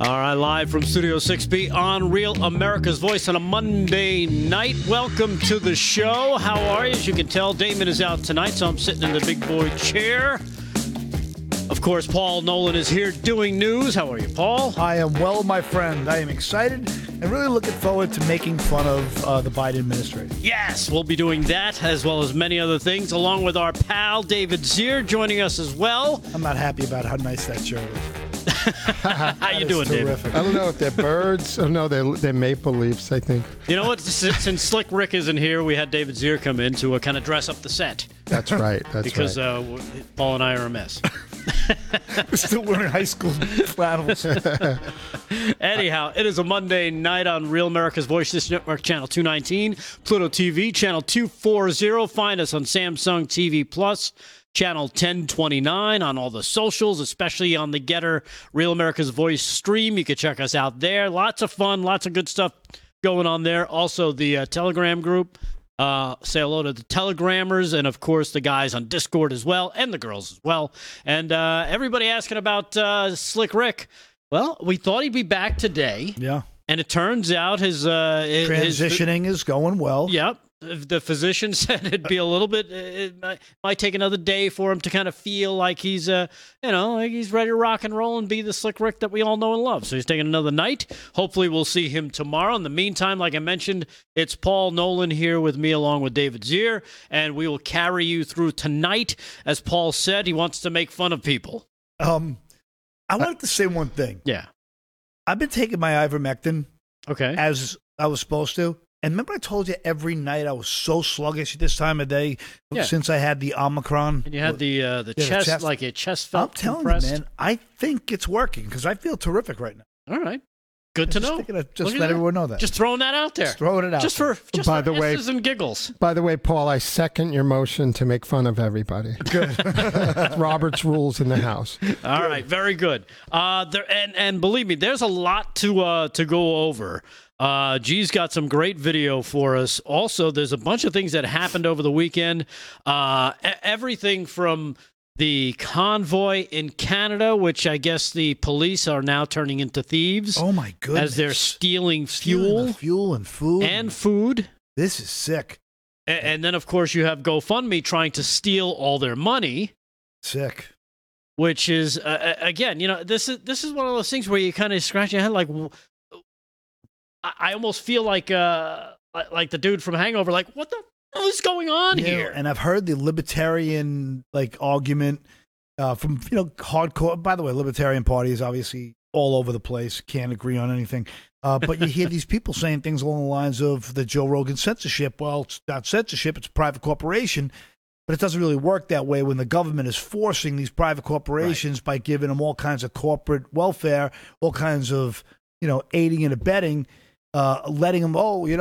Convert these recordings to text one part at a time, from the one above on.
All right, live from Studio 6B on Real America's Voice on a Monday night. Welcome to the show. How are you? As you can tell, Damon is out tonight, so I'm sitting in the big boy chair. Of course, Paul Nolan is here doing news. How are you, Paul? I am well, my friend. I am excited and really looking forward to making fun of the Biden administration. Yes, we'll be doing that as well as many other things, along with our pal David Zier joining us as well. I'm not happy about how nice that shirt is. How you doing, terrific, David? I don't know if they're birds. I don't know. They're maple leaves, I think. You know what? Since Slick Rick isn't here, we had David Zier come in to kind of dress up the set. That's right. Because Paul and I are a mess. We're still wearing high school flannels. Anyhow, it is a Monday night on Real America's Voice, this network, Channel 219, Pluto TV, Channel 240. Find us on Samsung TV+. Channel 1029 on all the socials, especially on the Getter Real America's Voice stream. You can check us out there. Lots of fun, lots of good stuff going on there. Also, the Telegram group. Say hello to the Telegrammers and, of course, the guys on Discord as well and the girls as well. And everybody asking about Slick Rick. Well, we thought he'd be back today. Yeah. And it turns out his... transitioning is going well. Yep. The physician said it'd be a little bit, it might take another day for him to kind of feel like he's, like he's ready to rock and roll and be the Slick Rick that we all know and love. So he's taking another night. Hopefully we'll see him tomorrow. In the meantime, like I mentioned, it's Paul Nolan here with me along with David Zier, and we will carry you through tonight. As Paul said, he wants to make fun of people. I wanted to say one thing. Yeah. I've been taking my ivermectin. Okay. As I was supposed to. And remember I told you every night I was so sluggish at this time of day since I had the Omicron? And you had the chest, like your chest felt compressed. I'm telling you, man, I think it's working because I feel terrific right now. All right. Good to know. Just let everyone know that. Just throwing that out there. Just throwing it out. Just for hisses and giggles. By the way, Paul, I second your motion to make fun of everybody. Good. Robert's rules in the house. All right. Very good. And believe me, there's a lot to go over. G's got some great video for us. Also, there's a bunch of things that happened over the weekend. Everything from the convoy in Canada, which I guess the police are now turning into thieves. Oh, my goodness. As they're stealing fuel. Fuel and food. And food. This is sick. And then, of course, you have GoFundMe trying to steal all their money. Sick. Which is, again, you know, this is one of those things where you kind of scratch your head like... I almost feel like the dude from Hangover, like, what the hell is going on here? And I've heard the libertarian, like, argument from, you know, hardcore. By the way, libertarian party is obviously all over the place. Can't agree on anything. But you hear these people saying things along the lines of the Joe Rogan censorship. Well, it's not censorship. It's a private corporation. But it doesn't really work that way when the government is forcing these private corporations by giving them all kinds of corporate welfare, all kinds of, you know, aiding and abetting. Letting them, we'd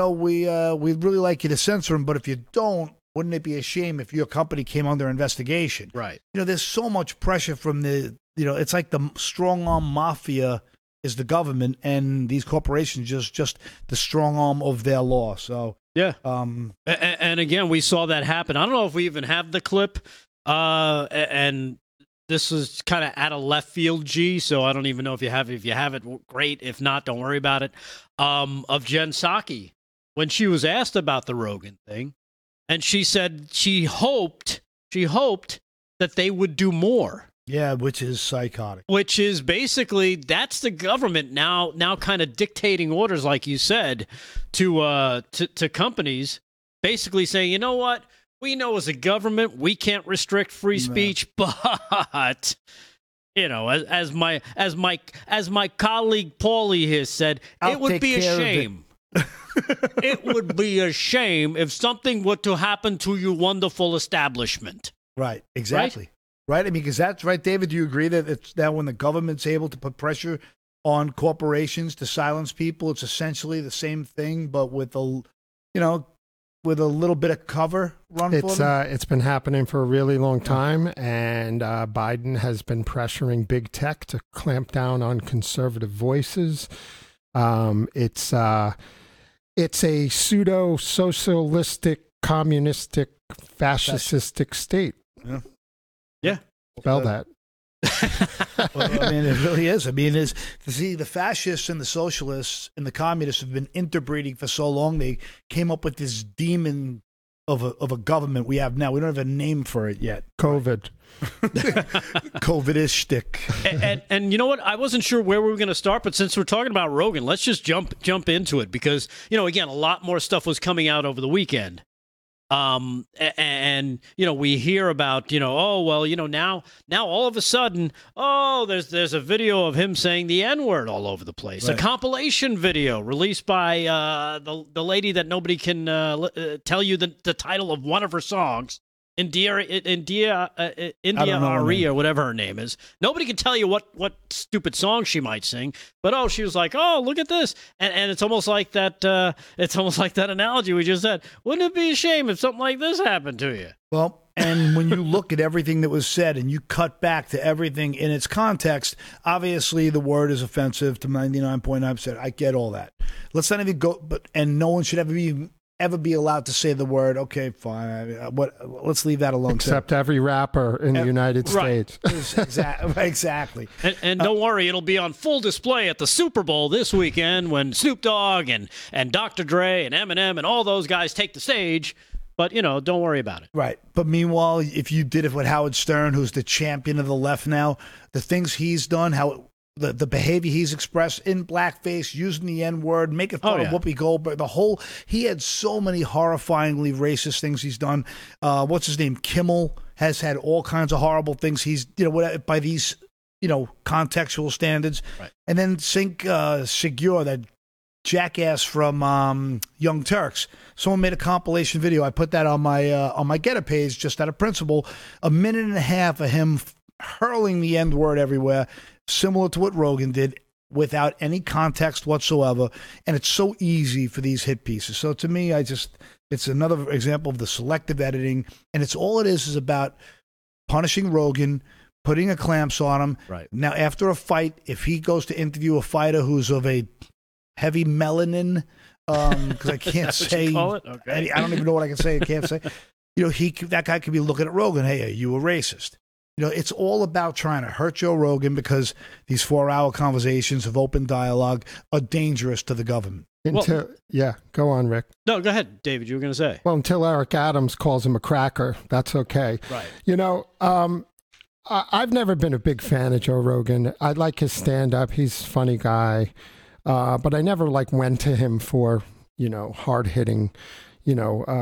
really like you to censor them, but if you don't, wouldn't it be a shame if your company came under investigation? Right. You know, there's so much pressure from the, you know, it's like the strong-arm mafia is the government, and these corporations just the strong arm of their law. So, yeah. And again, we saw that happen. I don't know if we even have the clip, and this is kind of out of left field, G, so I don't even know if you have it. If you have it, great. If not, don't worry about it. Of Jen Psaki, when she was asked about the Rogan thing, and she said she hoped that they would do more. Yeah, which is psychotic. Which is basically, that's the government now kind of dictating orders, like you said, to companies, basically saying, you know what? We know as a government, we can't restrict free speech, but, you know, as my colleague Paulie here said, it would be a shame. It would be a shame if something were to happen to your wonderful establishment. Right, exactly. Right? I mean, because that's right, David, do you agree that it's that when the government's able to put pressure on corporations to silence people, it's essentially the same thing, but with a, you know, with a little bit of cover run for them? It's been happening for a really long time, and Biden has been pressuring big tech to clamp down on conservative voices. It's a pseudo-socialistic, communistic, fascistic state. Yeah. Spell that. Well, I mean, it really is. I mean, is see, the fascists and the socialists and the communists have been interbreeding for so long. They came up with this demon of a government we have now. We don't have a name for it yet. COVID. COVID is shtick. And you know what? I wasn't sure where we were going to start, but since we're talking about Rogan, let's just jump into it because, you know, again, a lot more stuff was coming out over the weekend. And you know, we hear about, you know, oh, well, you know, now all of a sudden, oh, there's a video of him saying the N-word all over the place, right. A compilation video released by, the lady that nobody can, tell you the title of one of her songs, India Ari or whatever her name is. Nobody can tell you what stupid song she might sing, but oh, she was like, oh, look at this, and it's almost like that. It's almost like that analogy we just said. Wouldn't it be a shame if something like this happened to you? Well, and when you look at everything that was said and you cut back to everything in its context, obviously the word is offensive to 99.9%. I get all that. Let's not even go, and no one should ever be allowed to say the word. Okay, fine. Let's leave that alone. Except every rapper in the United States. Exactly. And don't worry, it'll be on full display at the Super Bowl this weekend when Snoop Dogg and Dr. Dre and Eminem and all those guys take the stage. But, you know, don't worry about it. Right. But meanwhile, if you did it with Howard Stern, who's the champion of the left now, the things he's done, the behavior he's expressed in blackface, using the N-word, making fun of Whoopi Goldberg, he had so many horrifyingly racist things he's done. What's his name? Kimmel has had all kinds of horrible things he's, by these, contextual standards. Right. And then Segura, that jackass from Young Turks. Someone made a compilation video. I put that on my Getter page just out of principle. 1.5 minutes of him hurling the N-word everywhere, similar to what Rogan did, without any context whatsoever. And it's so easy for these hit pieces. So to me, it's another example of the selective editing. And it's all it is about punishing Rogan, putting a clamps on him. Right. Now, after a fight, if he goes to interview a fighter who's of a heavy melanin, because I can't say, okay. I don't even know what I can say. I can't say, that guy could be looking at Rogan. Hey, are you a racist? It's all about trying to hurt Joe Rogan because these 4-hour conversations of open dialogue are dangerous to the government. Go on, Rick. No, go ahead, David. You were going to say. Well, until Eric Adams calls him a cracker, that's okay. Right. I've never been a big fan of Joe Rogan. I like his stand-up. He's a funny guy. But I never, went to him for, hard-hitting,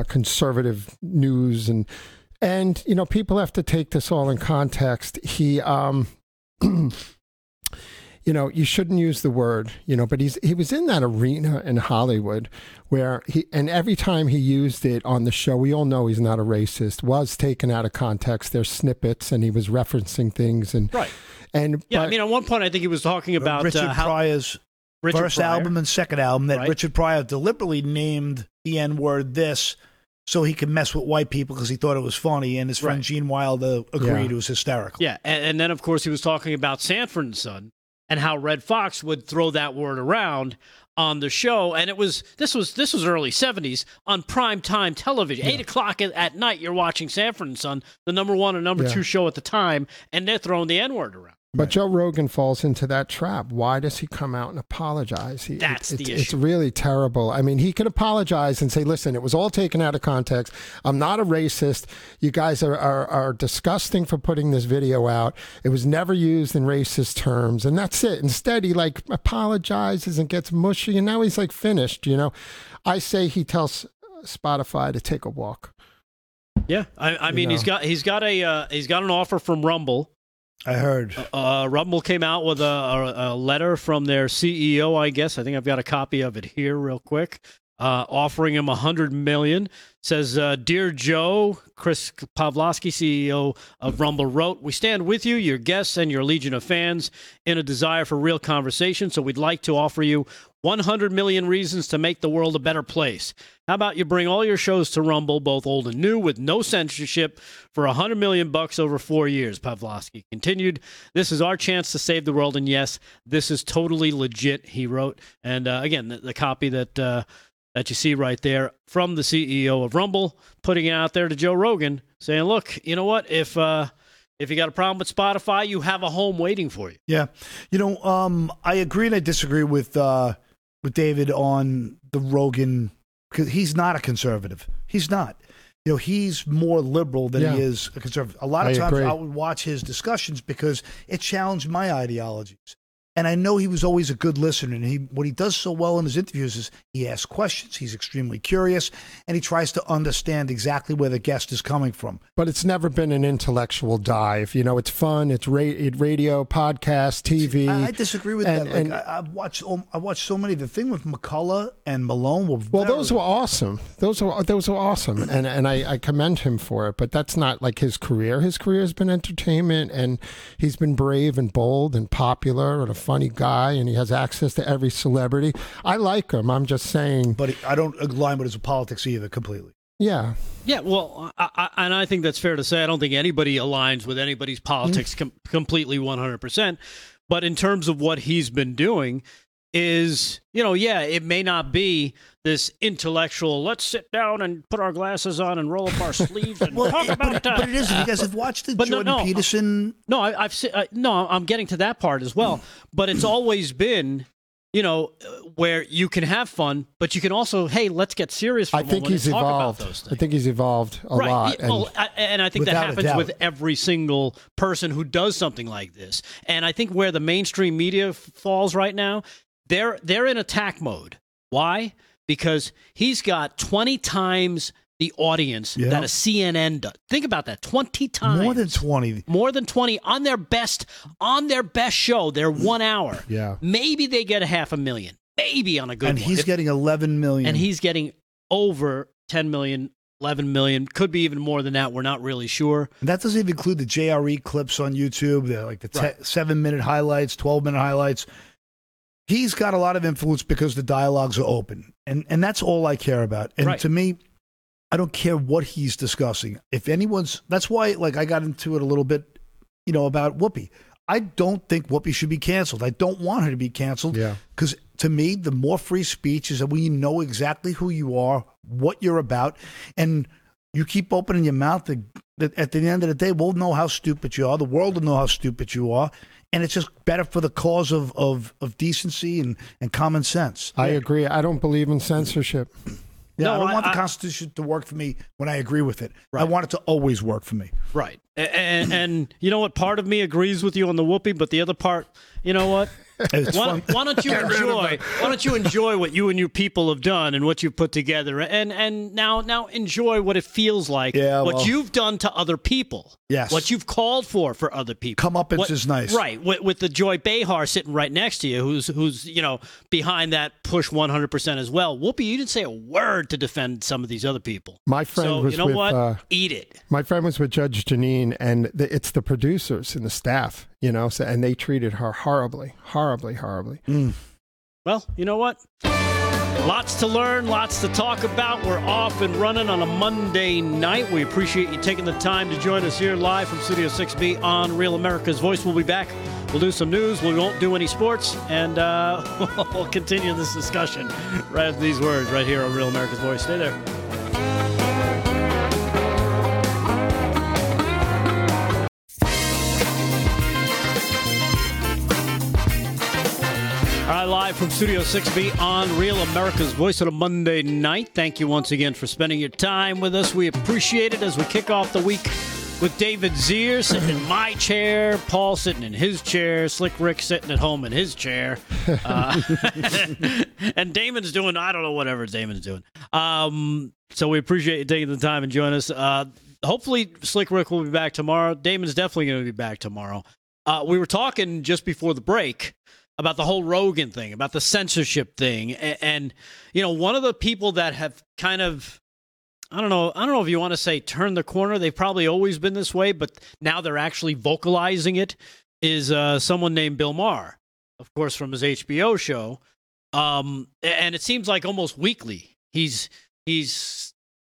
conservative news and people have to take this all in context. He, you shouldn't use the word, but he was in that arena in Hollywood where every time he used it on the show, we all know he's not a racist, was taken out of context. There's snippets and he was referencing things at one point I think he was talking about Richard Pryor's first album and second album that Richard Pryor deliberately named the N-word this, so he could mess with white people because he thought it was funny, and his friend Gene Wilder agreed it was hysterical. Yeah, and then, of course, he was talking about Sanford and Son and how Red Fox would throw that word around on the show, and this was early 70s on primetime television. Yeah. 8 o'clock at night, you're watching Sanford and Son, the number one and number two show at the time, and they're throwing the N-word around. But Joe Rogan falls into that trap. Why does he come out and apologize? That's the issue. It's really terrible. I mean, he could apologize and say, listen, it was all taken out of context. I'm not a racist. You guys are disgusting for putting this video out. It was never used in racist terms. And that's it. Instead, he apologizes and gets mushy. And now he's finished, I say he tells Spotify to take a walk. Yeah. I mean, he's got an offer from Rumble. I heard. Rumble came out with a letter from their CEO, I guess. I think I've got a copy of it here real quick. Offering him $100 million. Says, Dear Joe, Chris Pavlovsky, CEO of Rumble, wrote, "We stand with you, your guests, and your legion of fans in a desire for real conversation, so we'd like to offer you 100 million reasons to make the world a better place. How about you bring all your shows to Rumble, both old and new, with no censorship for $100 million over 4 years, Pavlovsky continued. "This is our chance to save the world, and yes, this is totally legit," he wrote. And again, the copy that you see right there from the CEO of Rumble, putting it out there to Joe Rogan, saying, look, you know what, if If you got a problem with Spotify, you have a home waiting for you. Yeah. You know, I agree and I disagree with David on the Rogan, because he's not a conservative. He's not. You know, he's more liberal than he is a conservative. A lot of times I would watch his discussions because it challenged my ideologies. And I know he was always a good listener. And what he does so well in his interviews is he asks questions. He's extremely curious. And he tries to understand exactly where the guest is coming from. But it's never been an intellectual dive. You know, it's fun. It's radio, podcast, TV. I disagree with that. Like, I watched so many. The thing with McCullough and Malone were those were awesome. Those were awesome. And I commend him for it. But that's not like his career. His career has been entertainment. And he's been brave and bold and popular and funny guy, and he has access to every celebrity. I like him. I'm just saying. But I don't align with his politics either completely. Yeah. Yeah, well, I think that's fair to say. I don't think anybody aligns with anybody's politics completely 100%. But in terms of what he's been doing is, you know, yeah, it may not be this intellectual, let's sit down and put our glasses on and roll up our sleeves and talk about it. But it isn't. You guys have watched the Jordan Peterson. No, I'm getting to that part as well. But it's always been, you know, where you can have fun, but you can also, hey, let's get serious for a moment and talk about those things. I think he's evolved a lot. And I think that happens with every single person who does something like this. And I think where the mainstream media falls right now, they're in attack mode. Why? Because he's got 20 times the audience that a CNN does. Think about that. 20 times. More than 20. More than 20 on their best show, their 1 hour. Yeah. Maybe they get 500,000. Maybe on a good one. And he's getting 11 million. And he's getting over 10 million. 11 million, could be even more than that. We're not really sure. And that doesn't even include the JRE clips on YouTube, like the 7-minute highlights, 12-minute highlights. He's got a lot of influence because the dialogues are open. And that's all I care about. And to me, I don't care what he's discussing. If anyone's, that's why, like, I got into it a little bit, you know, about Whoopi. I don't think Whoopi should be canceled. I don't want her to be canceled. Yeah. Because to me, the more free speech is that we know exactly who you are, what you're about, and you keep opening your mouth. At the end of the day, we'll know how stupid you are. The world will know how stupid you are. And it's just better for the cause of decency and common sense. I agree. I don't believe in censorship. Yeah, no, I don't want the Constitution to work for me when I agree with it. Right. I want it to always work for me. Right. And you know what? Part of me agrees with you on the Whoopi, but the other part, you know what? Why don't you enjoy what you and your people have done and what you've put together, and now enjoy what it feels like, what you've done to other people, what you've called for other people. Comeuppance is nice, right? With the Joy Behar sitting right next to you, who's you know behind that push 100% as well. Whoopi, you didn't say a word to defend some of these other people. My friend was you know with, what? Eat it. My friend was with Judge Janine, and it's the producers and the staff. You know, so, and they treated her horribly. Mm. Well, you know what? Lots to learn, lots to talk about. We're off and running on a Monday night. We appreciate you taking the time to join us here live from Studio 6B on Real America's Voice. We'll be back. We'll do some news. We won't do any sports. And we'll continue this discussion right after these words right here on Real America's Voice. Stay there. All right, live from Studio 6B on Real America's Voice on a Monday night. Thank you once again for spending your time with us. We appreciate it as we kick off the week with David Zier sitting in my chair, Paul sitting in his chair, Slick Rick sitting at home in his chair. And Damon's doing, I don't know, whatever Damon's doing. So we appreciate you taking the time and joining us. Hopefully, Slick Rick will be back tomorrow. Damon's definitely going to be back tomorrow. We were talking just before the break about the whole Rogan thing, about the censorship thing. And, you know, one of the people that have kind of, I don't know if you want to say turn the corner. They've probably always been this way, but now they're actually vocalizing it, is someone named Bill Maher, of course, from his HBO show. And it seems like almost weekly he's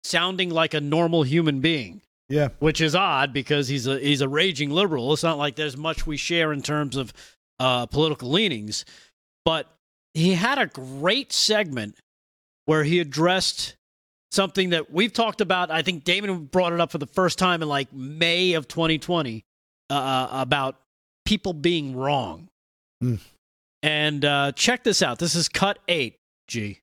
sounding like a normal human being. Yeah. Which is odd because he's a raging liberal. It's not like there's much we share in terms of political leanings, but he had a great segment where he addressed something that we've talked about. I think Damon brought it up for the first time in like May of 2020, about people being wrong. Mm. And check this out. This is cut 8, G.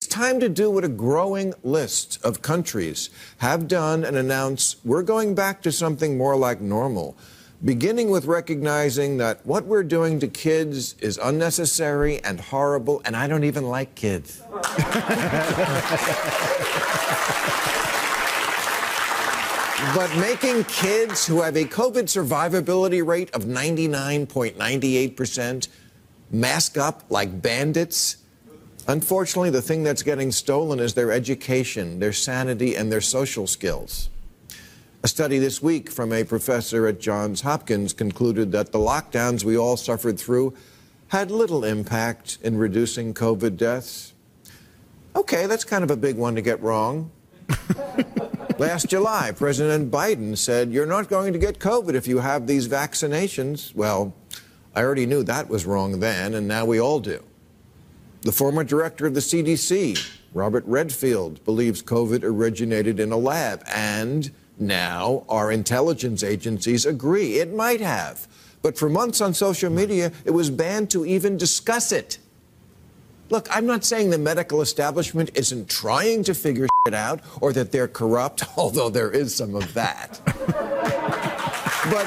It's time to do what a growing list of countries have done and announce we're going back to something more like normal, beginning with recognizing that what we're doing to kids is unnecessary and horrible, and I don't even like kids. But making kids who have a COVID survivability rate of 99.98% mask up like bandits. Unfortunately, the thing that's getting stolen is their education, their sanity, and their social skills. A study this week from a professor at Johns Hopkins concluded that the lockdowns we all suffered through had little impact in reducing COVID deaths. Okay, that's kind of a big one to get wrong. Last July, President Biden said, you're not going to get COVID if you have these vaccinations. Well, I already knew that was wrong then, and now we all do. The former director of the CDC, Robert Redfield, believes COVID originated in a lab, and now our intelligence agencies agree it might have. But for months on social media, it was banned to even discuss it. Look, I'm not saying the medical establishment isn't trying to figure shit out or that they're corrupt, although there is some of that. But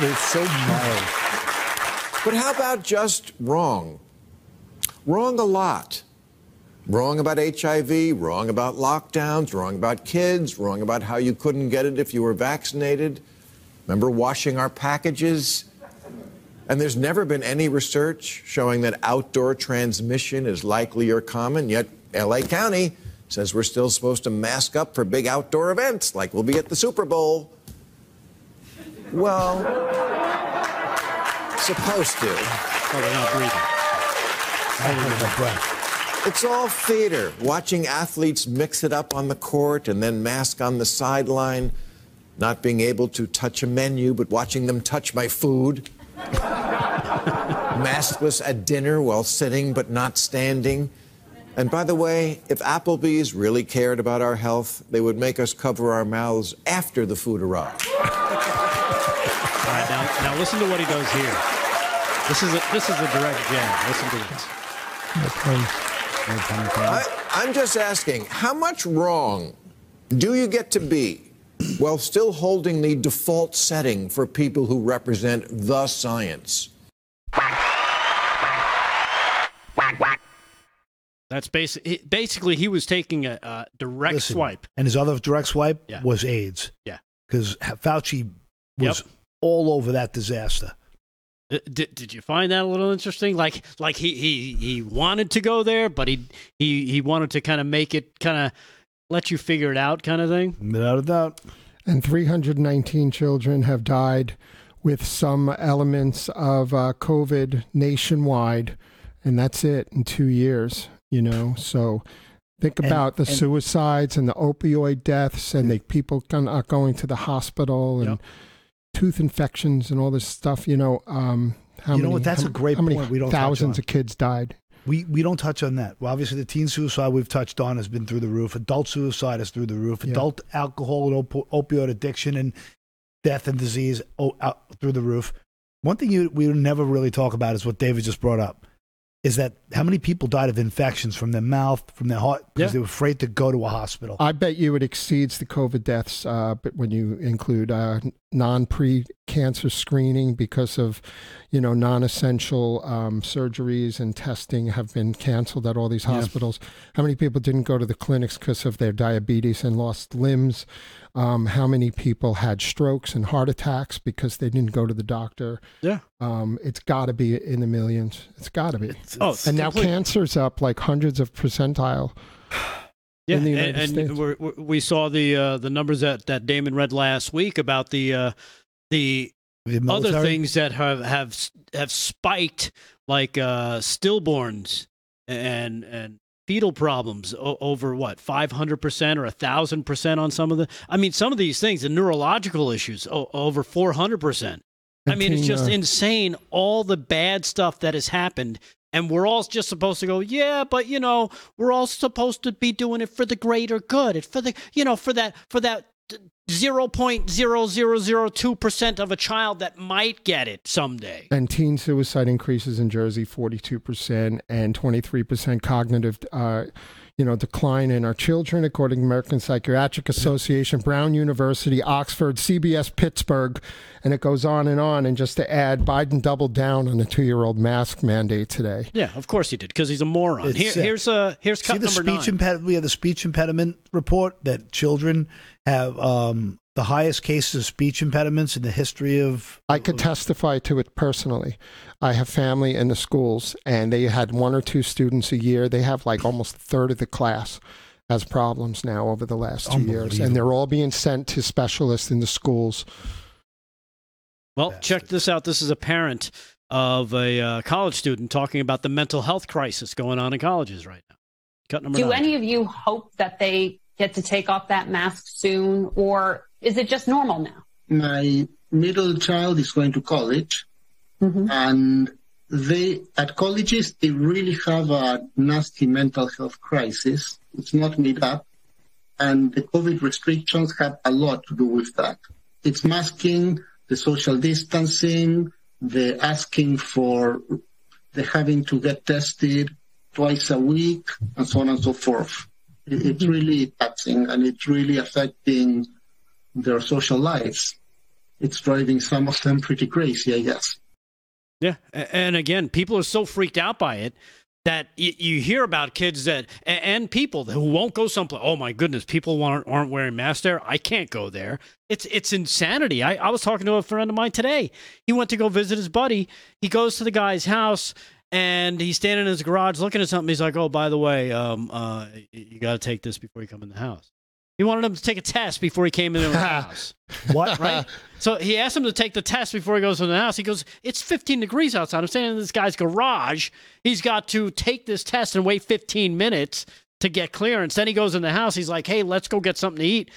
they're so mild. But how about just wrong? Wrong a lot. Wrong about HIV, wrong about lockdowns, wrong about kids, wrong about how you couldn't get it if you were vaccinated. Remember washing our packages? And there's never been any research showing that outdoor transmission is likely or common, yet L.A. County says we're still supposed to mask up for big outdoor events, like we'll be at the Super Bowl. Well... supposed to. Oh, they're not breathing. It's all theater. Watching athletes mix it up on the court and then mask on the sideline. Not being able to touch a menu, but watching them touch my food. Maskless at dinner while sitting but not standing. And by the way, if Applebee's really cared about our health, they would make us cover our mouths after the food arrived. All right, now listen to what he does here. This is a direct jab. Listen to this. I'm just asking, how much wrong do you get to be while still holding the default setting for people who represent the science? That's basically he was taking a direct swipe. And his other direct swipe was AIDS. Yeah. Because Fauci was... Yep. All over that disaster. Did you find that a little interesting? Like he wanted to go there, but he wanted to kind of make it kind of let you figure it out kind of thing? Without a doubt. And 319 children have died with some elements of COVID nationwide, and that's it in 2 years, you know? So think about the suicides and the opioid deaths and the people not going to the hospital and... Yep. Tooth infections and all this stuff, you know. That's a great point. We don't thousands of kids died. We don't touch on that. Well, obviously, the teen suicide we've touched on has been through the roof. Adult suicide is through the roof. Yeah. Adult alcohol and opioid addiction and death and disease through the roof. One thing we never really talk about is what David just brought up, is that how many people died of infections from their mouth, from their heart, because they were afraid to go to a hospital. I bet you it exceeds the COVID deaths but when you include non-pre-cancer screening because of, you know, non-essential surgeries and testing have been canceled at all these hospitals. Yeah. How many people didn't go to the clinics because of their diabetes and lost limbs? How many people had strokes and heart attacks because they didn't go to the doctor? Yeah. It's got to be in the millions. It's got to be. And now cancer's up like hundreds of percentile. Yeah, in the United States. We saw the numbers that Damon read last week about the other things that have spiked, like stillborns and fetal problems over, 500% or 1,000% on some of the... I mean, some of these things, the neurological issues, over 400%. I mean, it's just insane, all the bad stuff that has happened. And we're all just supposed to go, yeah, but, you know, we're all supposed to be doing it for the greater good. It's for the, you know, for that 0.0002% of a child that might get it someday. And teen suicide increases in Jersey 42% and 23% cognitive decline in our children, according to American Psychiatric Association, Brown University, Oxford, CBS, Pittsburgh, and it goes on. And just to add, Biden doubled down on the 2-year-old mask mandate today. Yeah, of course he did, because he's a moron. Here's cut number 9. We have the speech impediment report that children have the highest cases of speech impediments in the history of... I could testify to it personally. I have family in the schools, and they had 1 or 2 students a year. They have like almost a third of the class has problems now over the last 2 years, and they're all being sent to specialists in the schools. Well, check this out. This is a parent of a college student talking about the mental health crisis going on in colleges right now. Cut number 9. Do any of you hope that they get to take off that mask soon, or is it just normal now? My middle child is going to college, mm-hmm. and at colleges, they really have a nasty mental health crisis. It's not made up, and the COVID restrictions have a lot to do with that. It's masking, the social distancing, the asking for the having to get tested twice a week, and so on and so forth. It's really taxing, and it's really affecting their social lives. It's driving some of them pretty crazy, I guess. Yeah, and again, people are so freaked out by it that you hear about kids that and people who won't go someplace. Oh my goodness, people aren't wearing masks there. I can't go there. It's insanity. I was talking to a friend of mine today. He went to go visit his buddy. He goes to the guy's house, and he's standing in his garage looking at something. He's like, oh, by the way, you got to take this before you come in the house. He wanted him to take a test before he came into the house. What? Right? So he asked him to take the test before he goes in the house. He goes, it's 15 degrees outside. I'm standing in this guy's garage. He's got to take this test and wait 15 minutes to get clearance. Then he goes in the house. He's like, hey, let's go get something to eat.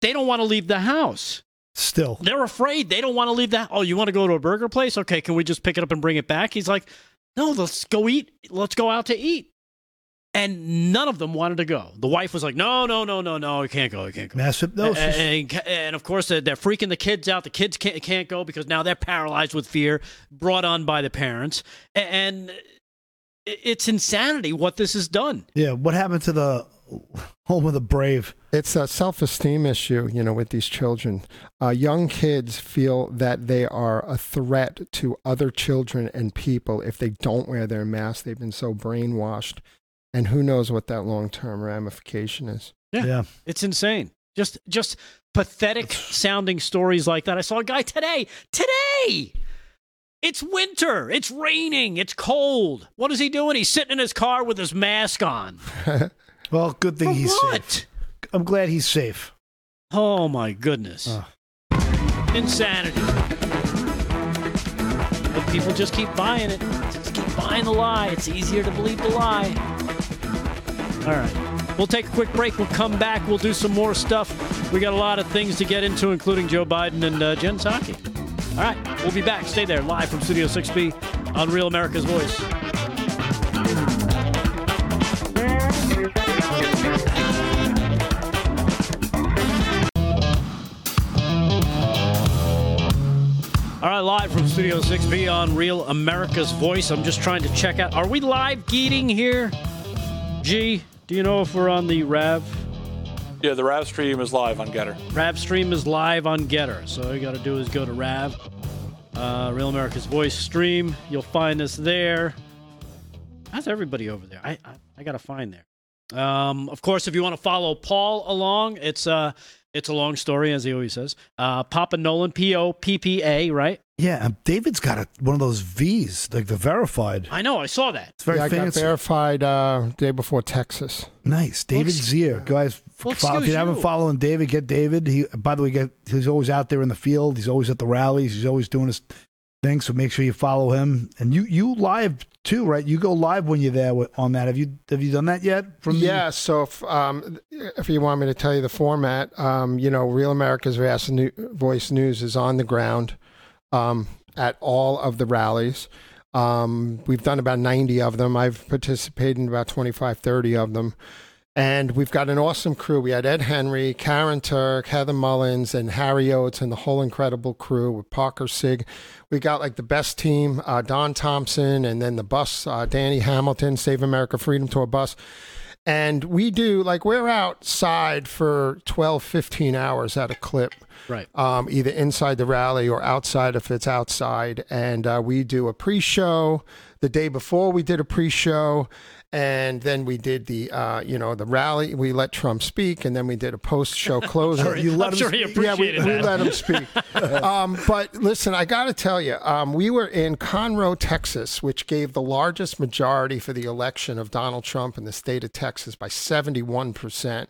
They don't want to leave the house. Still. They're afraid. They don't want to leave the house. Oh, you want to go to a burger place? Okay, can we just pick it up and bring it back? He's like, no, let's go eat. Let's go out to eat. And none of them wanted to go. The wife was like, no, I can't go. I can't go. Mass hypnosis. And of course, they're freaking the kids out. The kids can't go because now they're paralyzed with fear brought on by the parents. And it's insanity what this has done. Yeah, what happened to the home of the brave? It's a self-esteem issue, with these children. Young kids feel that they are a threat to other children and people if they don't wear their masks. They've been so brainwashed. And who knows what that long-term ramification is. Yeah. It's insane. Just pathetic-sounding stories like that. I saw a guy today! It's winter. It's raining. It's cold. What is he doing? He's sitting in his car with his mask on. Well, good thing safe. I'm glad he's safe. Oh, my goodness. Insanity. But people just keep buying it. Just keep buying the lie. It's easier to believe the lie. All right. We'll take a quick break. We'll come back. We'll do some more stuff. We got a lot of things to get into, including Joe Biden and Jen Psaki. All right. We'll be back. Stay there. Live from Studio 6B on Real America's Voice. All right, live from Studio 6B on Real America's Voice. I'm just trying to check out. Are we live geeting here? G, do you know if we're on the Rav? Yeah, the Rav stream is live on Getter. Rav stream is live on Getter. So all you got to do is go to Rav, Real America's Voice stream. You'll find us there. How's everybody over there? I got to find there. Of course, if you want to follow Paul along, it's a long story, as he always says. Papa Nolan, Poppa, right? Yeah, and David's got one of those V's, like the verified. I know, I saw that. It's very fancy. I got verified day before Texas. Nice, David Zier, guys. If you haven't followed David, get David. He, by the way, he's always out there in the field. He's always at the rallies. He's always doing his thing. So make sure you follow him. And you live too, right? You go live when you're there on that. Have you done that yet? So if you want me to tell you the format, Real America's Voice News is on the ground at all of the rallies. We've done about 90 of them. I've participated in about 25, 30 of them. And we've got an awesome crew. We had Ed Henry, Karen Turk, Heather Mullins, and Harry Oates, and the whole incredible crew with Parker Sig. We got like the best team, Don Thompson, and then the bus, Danny Hamilton, Save America Freedom Tour bus. And we do, like, we're outside for 12, 15 hours at a clip. Right. Either inside the rally or outside if it's outside. And we do a pre-show. The day before we did a pre-show. And then we did the, the rally. We let Trump speak, and then we did a post-show closer. We let him speak. But listen, I got to tell you, we were in Conroe, Texas, which gave the largest majority for the election of Donald Trump in the state of Texas by 71%.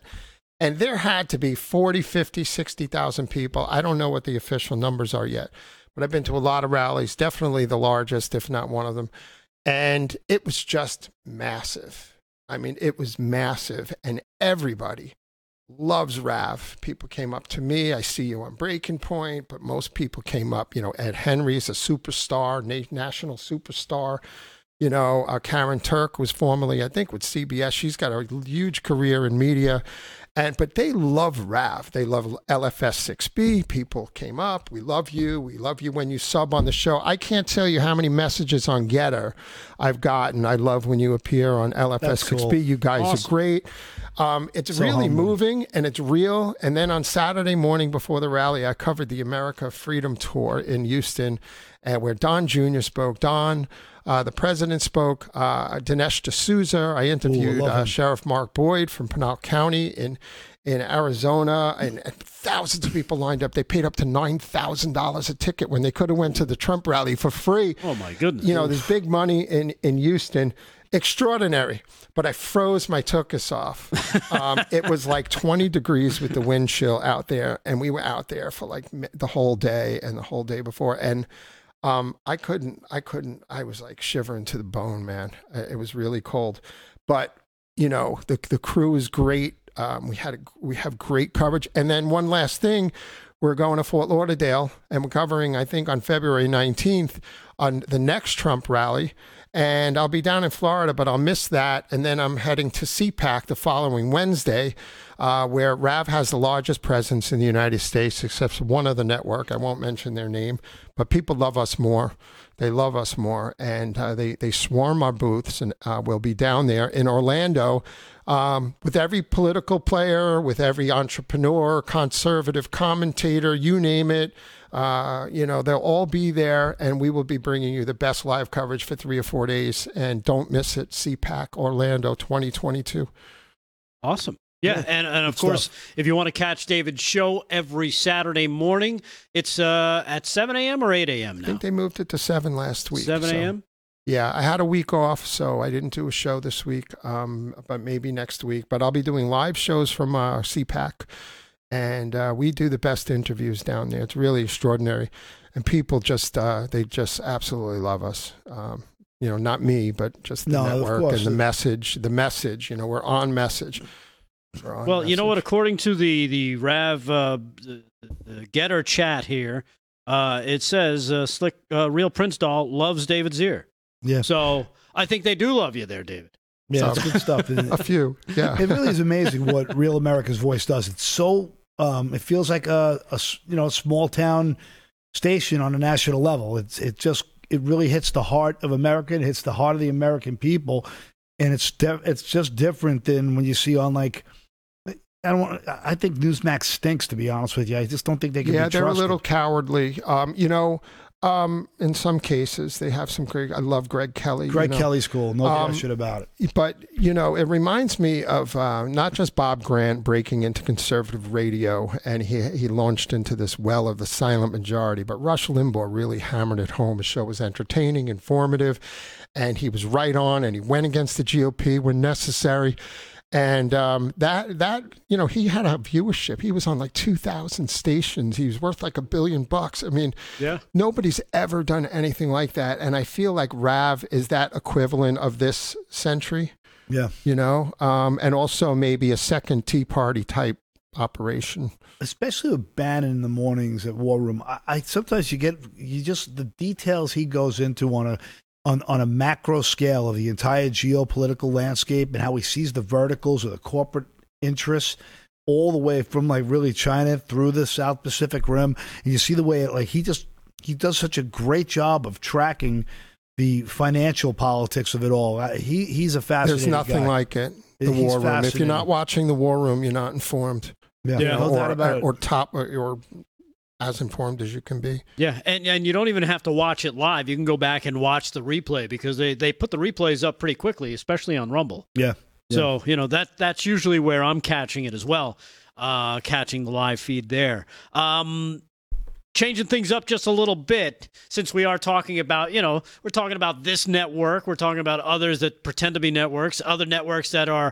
And there had to be 40, 50, 60,000 people. I don't know what the official numbers are yet, but I've been to a lot of rallies, definitely the largest, if not one of them. And it was just massive. I mean, it was massive. And everybody loves Rav. People came up to me. I see you on Breaking Point. But most people came up. You know, Ed Henry is a superstar, national superstar. You know, Karen Turk was formerly, I think, with CBS. She's got a huge career in media. But they love Rav. They love LFS6B. People came up. We love you. We love you when you sub on the show. I can't tell you how many messages on Getter I've gotten. I love when you appear on LFS6B. Cool. You guys are great. It's so really moving, and it's real. And then on Saturday morning before the rally, I covered the America Freedom Tour in Houston, where Don Jr. spoke. The president spoke, Dinesh D'Souza. I interviewed Sheriff Mark Boyd from Pinal County in Arizona, and thousands of people lined up. They paid up to $9,000 a ticket when they could have went to the Trump rally for free. Oh, my goodness. You know, there's big money in Houston. Extraordinary. But I froze my tuchus off. It was like 20 degrees with the wind chill out there, and we were out there for like the whole day and the whole day before. And I was like shivering to the bone, man. It was really cold, but you know, the crew is great. We have great coverage. And then one last thing, we're going to Fort Lauderdale, and we're covering, I think on February 19th on the next Trump rally, and I'll be down in Florida, but I'll miss that. And then I'm heading to CPAC the following Wednesday, where Rav has the largest presence in the United States, except for one other network. I won't mention their name, but people love us more. They love us more, and they swarm our booths, and we'll be down there in Orlando with every political player, with every entrepreneur, conservative commentator, you name it. They'll all be there, and we will be bringing you the best live coverage for 3 or 4 days, and don't miss it. CPAC Orlando 2022. Awesome. Yeah, and of course, if you want to catch David's show every Saturday morning, it's at 7 a.m. or 8 a.m. now? I think they moved it to 7 last week. 7 a.m.? So, yeah, I had a week off, so I didn't do a show this week, but maybe next week. But I'll be doing live shows from CPAC, and we do the best interviews down there. It's really extraordinary, and people just they just absolutely love us. Not me, but just the network and the message. You know, we're on message. Well, you know what? According to the Rav the Getter chat here, it says Real Prince Doll loves David Zier. Yeah. So I think they do love you there, David. Yeah, it's good stuff. Isn't it? A few. Yeah. It really is amazing what Real America's Voice does. It's so it feels like a small town station on a national level. It really hits the heart of America. It hits the heart of the American people. And it's just different than when you see on like. I think Newsmax stinks, to be honest with you. I just don't think they can be trusted. Yeah, they're a little cowardly. In some cases, they have some great... I love Greg Kelly. Kelly's cool. No question about it. But, you know, it reminds me of not just Bob Grant breaking into conservative radio, and he launched into this well of the silent majority, but Rush Limbaugh really hammered it home. His show was entertaining, informative, and he was right on, and he went against the GOP when necessary. And he had a viewership. He was on like 2,000 stations. He was worth like $1 billion. I mean, nobody's ever done anything like that. And I feel like Rav is that equivalent of this century. Yeah. You know, and also maybe a second Tea Party type operation. Especially with Bannon in the mornings at War Room. I sometimes you get the details he goes into on a on a macro scale of the entire geopolitical landscape and how he sees the verticals or the corporate interests all the way from like really China through the South Pacific Rim. And you see the way like he does such a great job of tracking the financial politics of it all. He's a fascinating guy. There's nothing like it. The War Room. If you're not watching The War Room, you're not informed. Yeah, yeah, no doubt about it. Or as informed as you can be. Yeah, and you don't even have to watch it live. You can go back and watch the replay because they put the replays up pretty quickly, especially on Rumble. Yeah. So, you know, that's usually where I'm catching it as well, catching the live feed there. Changing things up just a little bit, since we are talking about, you know, we're talking about this network. We're talking about others that pretend to be networks, other networks that are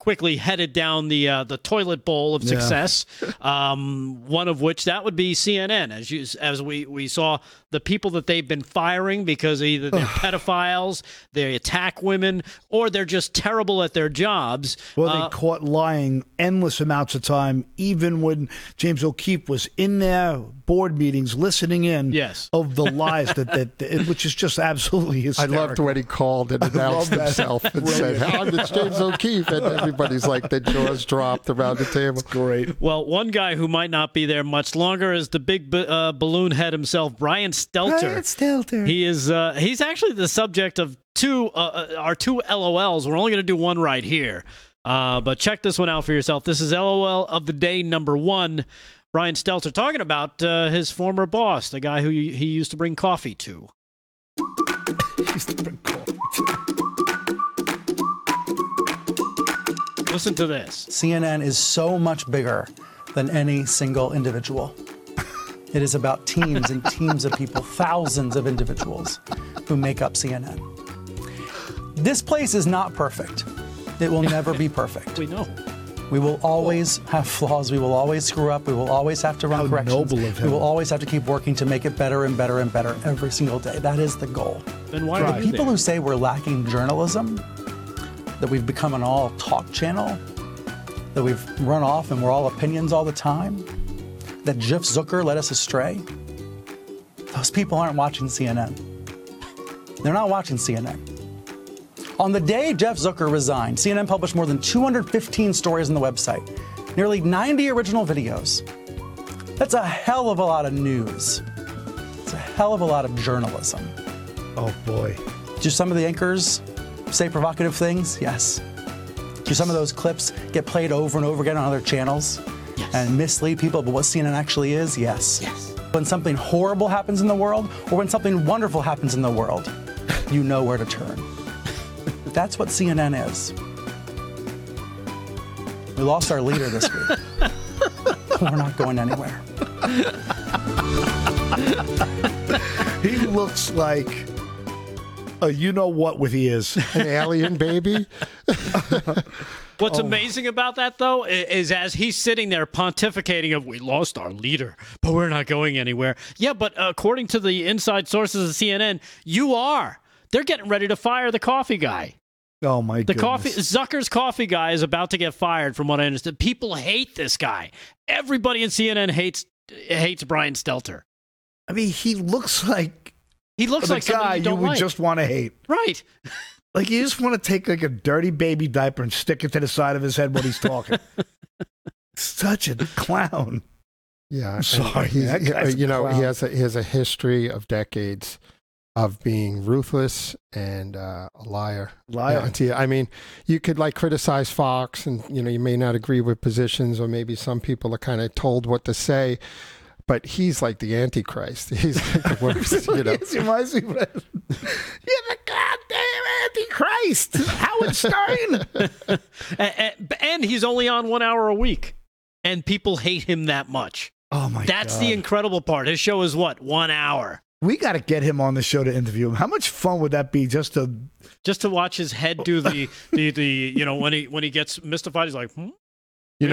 quickly headed down the toilet bowl of success. Yeah. One of which that would be CNN, as we saw the people that they've been firing because either they're pedophiles, they attack women, or they're just terrible at their jobs. Well, they caught lying endless amounts of time, even when James O'Keefe was in there. Board meetings, listening in of the lies that which is just absolutely hysterical. I loved when he called and announced himself and said, "Hi, it's James O'Keefe," and everybody's like, their jaws dropped around the table. Great. Well, one guy who might not be there much longer is the big balloon head himself, Brian Stelter. Brian Stelter. He is. He's actually the subject of our two LOLs. We're only going to do one right here, but check this one out for yourself. This is LOL of the day #1. Brian Stelter talking about his former boss, the guy who he used to bring coffee to. Listen to this. CNN is so much bigger than any single individual. It is about teams and teams of people, thousands of individuals who make up CNN. This place is not perfect. It will never be perfect. We know. We will always have flaws. We will always screw up. We will always have to run corrections. We will always have to keep working to make it better and better and better every single day. That is the goal. Then why the people who say we're lacking journalism, that we've become an all-talk channel, that we've run off and we're all opinions all the time, that Jeff Zucker led us astray, those people aren't watching CNN. They're not watching CNN. On the day Jeff Zucker resigned, CNN published more than 215 stories on the website, nearly 90 original videos. That's a hell of a lot of news. It's a hell of a lot of journalism. Oh, boy. Do some of the anchors say provocative things? Yes. Do some of those clips get played over and over again on other channels and mislead people about what CNN actually is? Yes. Yes. When something horrible happens in the world or when something wonderful happens in the world, you know where to turn. That's what CNN is. We lost our leader this week. We're not going anywhere. He looks like a you-know-what with ears. An alien baby? What's amazing about that, though, is as he's sitting there pontificating we lost our leader, but we're not going anywhere. Yeah, but according to the inside sources of CNN, you are. They're getting ready to fire the coffee guy. Oh, my goodness. Zucker's coffee guy is about to get fired, from what I understood. People hate this guy. Everybody in CNN hates Brian Stelter. I mean, he looks like the guy you would just want to hate. Right. Like, you just want to take, like, a dirty baby diaper and stick it to the side of his head when he's talking. Such a clown. Yeah. I'm sorry. He has a history of decades of being ruthless and a liar. I mean, you could like criticize Fox and, you know, you may not agree with positions or maybe some people are kind of told what to say, but he's like the Antichrist. He's like the worst, you know. He reminds me of, you're the goddamn Antichrist, Howard Stern. and he's only on 1 hour a week and people hate him that much. Oh my God. That's the incredible part. His show is 1 hour. We got to get him on the show to interview him. How much fun would that be just to watch his head do the you know, when he gets mystified, he's like, You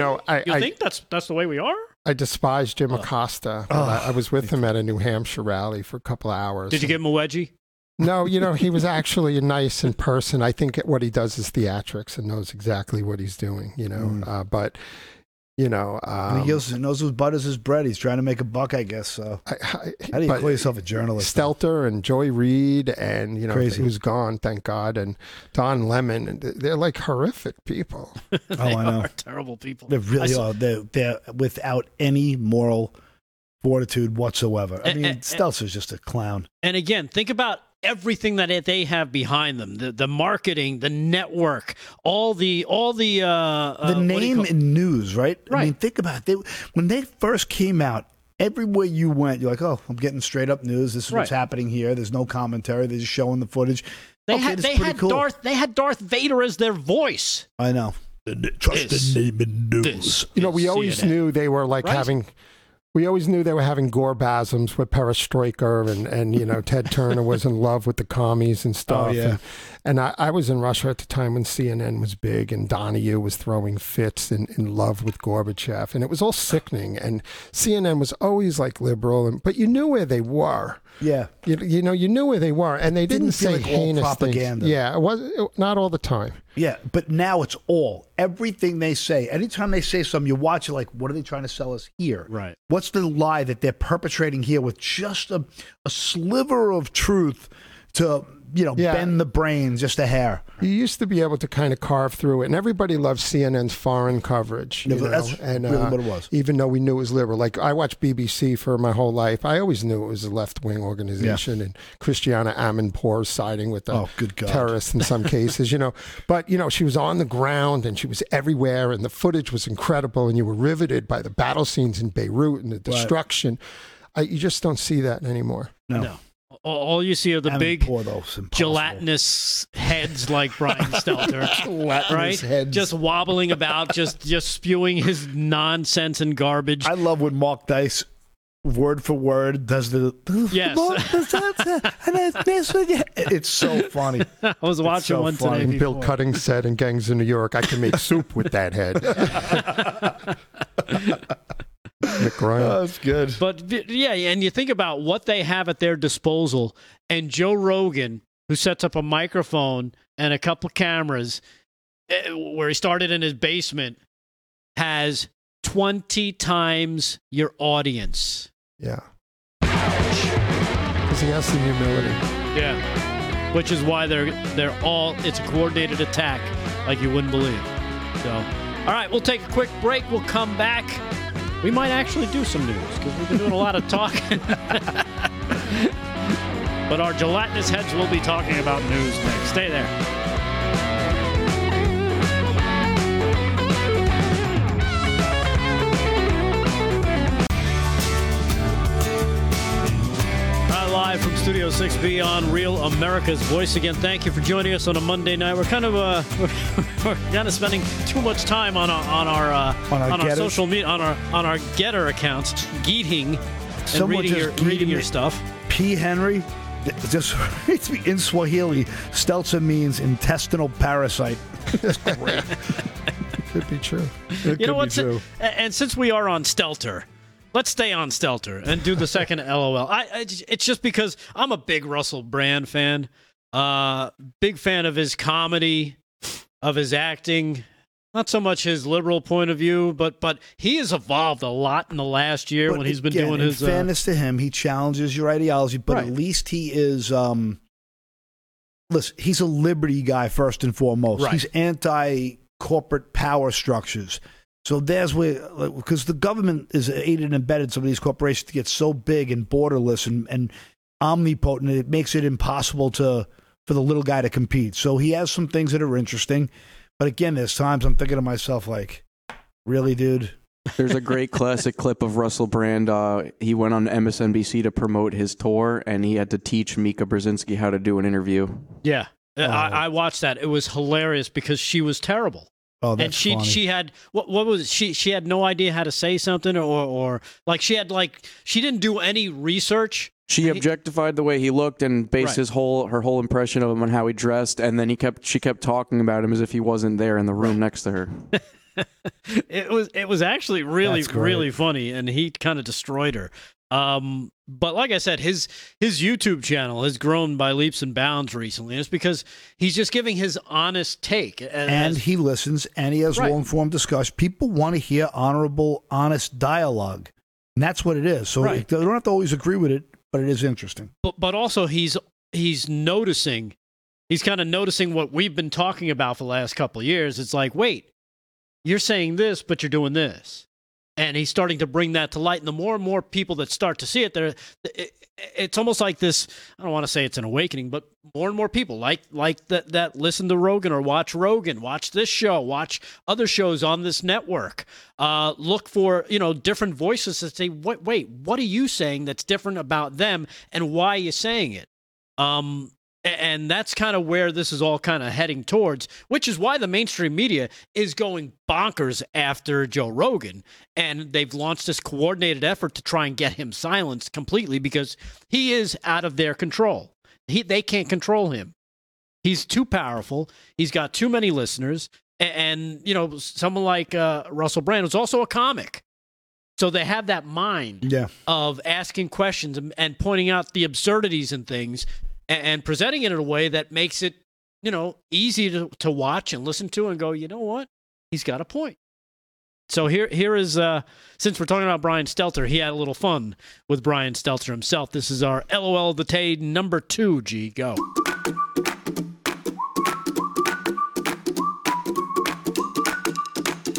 think that's the way we are? I despise Jim Acosta. I was with him at a New Hampshire rally for a couple of hours. Did you give him a wedgie? No, you know, he was actually nice in person. I think what he does is theatrics and knows exactly what he's doing, you know, but You know, he knows whose butters his bread. He's trying to make a buck, I guess. So, how do you call yourself a journalist? Stelter and Joey Reid, and you know, who's gone, thank God, and Don Lemon. And they're like horrific people. They are terrible people. They really are. They're without any moral fortitude whatsoever. I mean, Stelter's just a clown. And again, think about everything that they have behind them, the marketing, the network, all the name and news, right? I mean, think about it. When they first came out, everywhere you went, you're like, oh, I'm getting straight up news. This is what's happening here. There's no commentary. They're just showing the footage. They had Darth Vader as their voice. I know. Trust the name and news. You know, we always knew they were like having... We always knew they were having gore-basms with Perestroika and you know, Ted Turner was in love with the commies and stuff. Oh, yeah. And I was in Russia at the time when CNN was big and Donahue was throwing fits in love with Gorbachev. And it was all sickening. And CNN was always like liberal, but you knew where they were. Yeah. You knew where they were. And they didn't say like heinous propaganda. Things. Yeah. It was not all the time. Yeah. But now it's everything they say. Anytime they say something, you watch it like, what are they trying to sell us here? Right. What's the lie that they're perpetrating here with just a sliver of truth to... You know, bend the brain just a hair. You used to be able to kind of carve through it, and everybody loved CNN's foreign coverage. That's really what it was. Even though we knew it was liberal, like I watched BBC for my whole life, I always knew it was a left-wing organization, and Christiana Amanpour siding with the terrorists in some cases. You know, but you know she was on the ground and she was everywhere, and the footage was incredible, and you were riveted by the battle scenes in Beirut and the destruction. You just don't see that anymore. No. All you see are the big gelatinous heads like Brian Stelter, right? Heads. Just wobbling about, just spewing his nonsense and garbage. I love when Mark Dice, word for word, does the... It's so funny. I was watching one today. And Bill Cutting said in Gangs of New York, I can make soup with that head. That's good. But yeah, and you think about what they have at their disposal, and Joe Rogan, who sets up a microphone and a couple cameras, where he started in his basement, has 20 times your audience. Yeah. Because he has the humility. Yeah. Which is why they're all, it's a coordinated attack like you wouldn't believe. So, all right, we'll take a quick break. We'll come back. We might actually do some news, because we've been doing a lot of talking. But our gelatinous heads will be talking about news next. Stay there. Live from Studio 6B on Real America's Voice. Again, thank you for joining us on a Monday night. We're kind of we're spending too much time on our social media, on our Getter accounts, geeting and reading your stuff. P. Henry just reads me in Swahili. Stelter means intestinal parasite. That's great. Could be true. It could be true. And since we are on Stelter, let's stay on Stelter and do the second LOL. It's just because I'm a big Russell Brand fan, big fan of his comedy, of his acting, not so much his liberal point of view, but he has evolved a lot in the last year when he's been doing his... In fairness to him, he challenges your ideology, but at least he is... Listen, he's a liberty guy first and foremost. Right. He's anti-corporate power structures. So there's where, because the government is aided and embedded some of these corporations to get so big and borderless and omnipotent, it makes it impossible for the little guy to compete. So he has some things that are interesting. But again, there's times I'm thinking to myself, like, really, dude? There's a great classic clip of Russell Brand. He went on MSNBC to promote his tour, and he had to teach Mika Brzezinski how to do an interview. Yeah, I watched that. It was hilarious because she was terrible. Oh, that's funny. She had what was it? She had no idea how to say something or like she didn't do any research. She objectified the way he looked and based her whole impression of him on how he dressed, and then she kept talking about him as if he wasn't there in the room next to her. It was actually really funny, and he kind of destroyed her. But like I said, his YouTube channel has grown by leaps and bounds recently. And it's because he's just giving his honest take. And he listens, and he has long-form discussion. People want to hear honorable, honest dialogue, and that's what it is. So they don't have to always agree with it, but it is interesting. But also he's noticing, he's kind of noticing what we've been talking about for the last couple of years. It's like, wait, you're saying this, but you're doing this. And he's starting to bring that to light. And the more and more people that start to see it, it's almost like this, I don't want to say it's an awakening, but more and more people like that listen to Rogan or watch Rogan, watch this show, watch other shows on this network, look for, different voices that say, wait, what are you saying that's different about them and why are you saying it? And that's kind of where this is all kind of heading towards, which is why the mainstream media is going bonkers after Joe Rogan. And they've launched this coordinated effort to try and get him silenced completely because he is out of their control. They can't control him. He's too powerful. He's got too many listeners. And someone like Russell Brand, who's also a comic. So they have that mind of asking questions and pointing out the absurdities and things and presenting it in a way that makes it, easy to watch and listen to and go, you know what? He's got a point. So here is, since we're talking about Brian Stelter, he had a little fun with Brian Stelter himself. This is our LOL of the Day number 2, G. Go.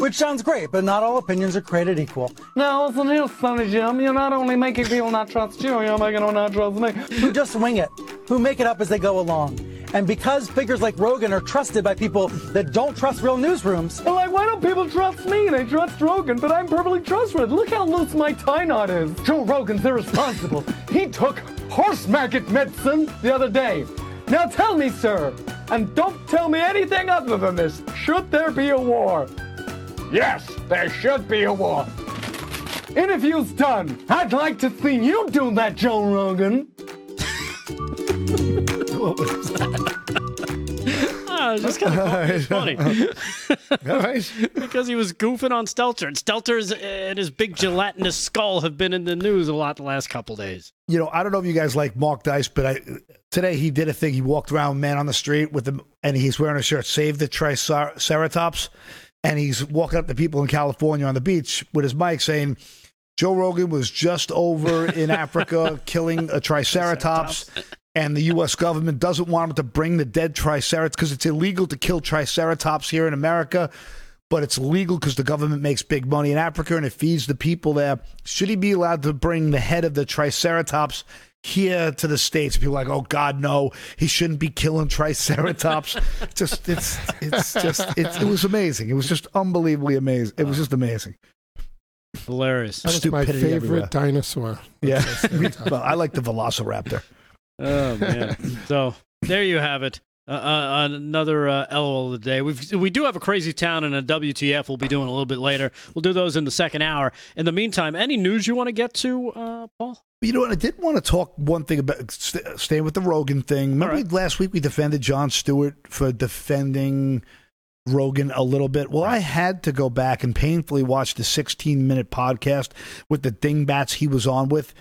Which sounds great, but not all opinions are created equal. Now, listen here, Sonny Jim. You're not only making people not trust you, you're making them not trust me. Who just wing it, who make it up as they go along. And because figures like Rogan are trusted by people that don't trust real newsrooms, they're like, why don't people trust me? They trust Rogan, but I'm perfectly trustworthy. Look how loose my tie knot is. Joe Rogan's irresponsible. He took horse maggot medicine the other day. Now tell me, sir, and don't tell me anything other than this. Should there be a war? Yes, there should be a war. Interview's done. I'd like to see you do that, Joe Rogan. What was that? Oh, it was just kind of funny. Because he was goofing on Stelter. And Stelter's and his big gelatinous skull have been in the news a lot the last couple days. I don't know if you guys like Mark Dice, but today he did a thing. He walked around man on the street with him, and he's wearing a shirt, Save the Triceratops. And he's walking up to people in California on the beach with his mic saying, Joe Rogan was just over in Africa killing a triceratops, and the U.S. government doesn't want him to bring the dead triceratops because it's illegal to kill triceratops here in America, but it's legal because the government makes big money in Africa and it feeds the people there. Should he be allowed to bring the head of the triceratops here to the States? People are like, oh God, no, he shouldn't be killing triceratops. It was amazing. It was just unbelievably amazing. It was just amazing. Hilarious. That was stupidity my favorite everywhere. Dinosaur. Yeah. Well, I like the Velociraptor. Oh man. So there you have it. Another LOL of the day. We do have a crazy town and a WTF we'll be doing a little bit later. We'll do those in the second hour. In the meantime, any news you want to get to, Paul? I did want to talk one thing about staying with the Rogan thing. Remember last week we defended Jon Stewart for defending Rogan a little bit? Well, I had to go back and painfully watch the 16-minute podcast with the dingbats he was on with.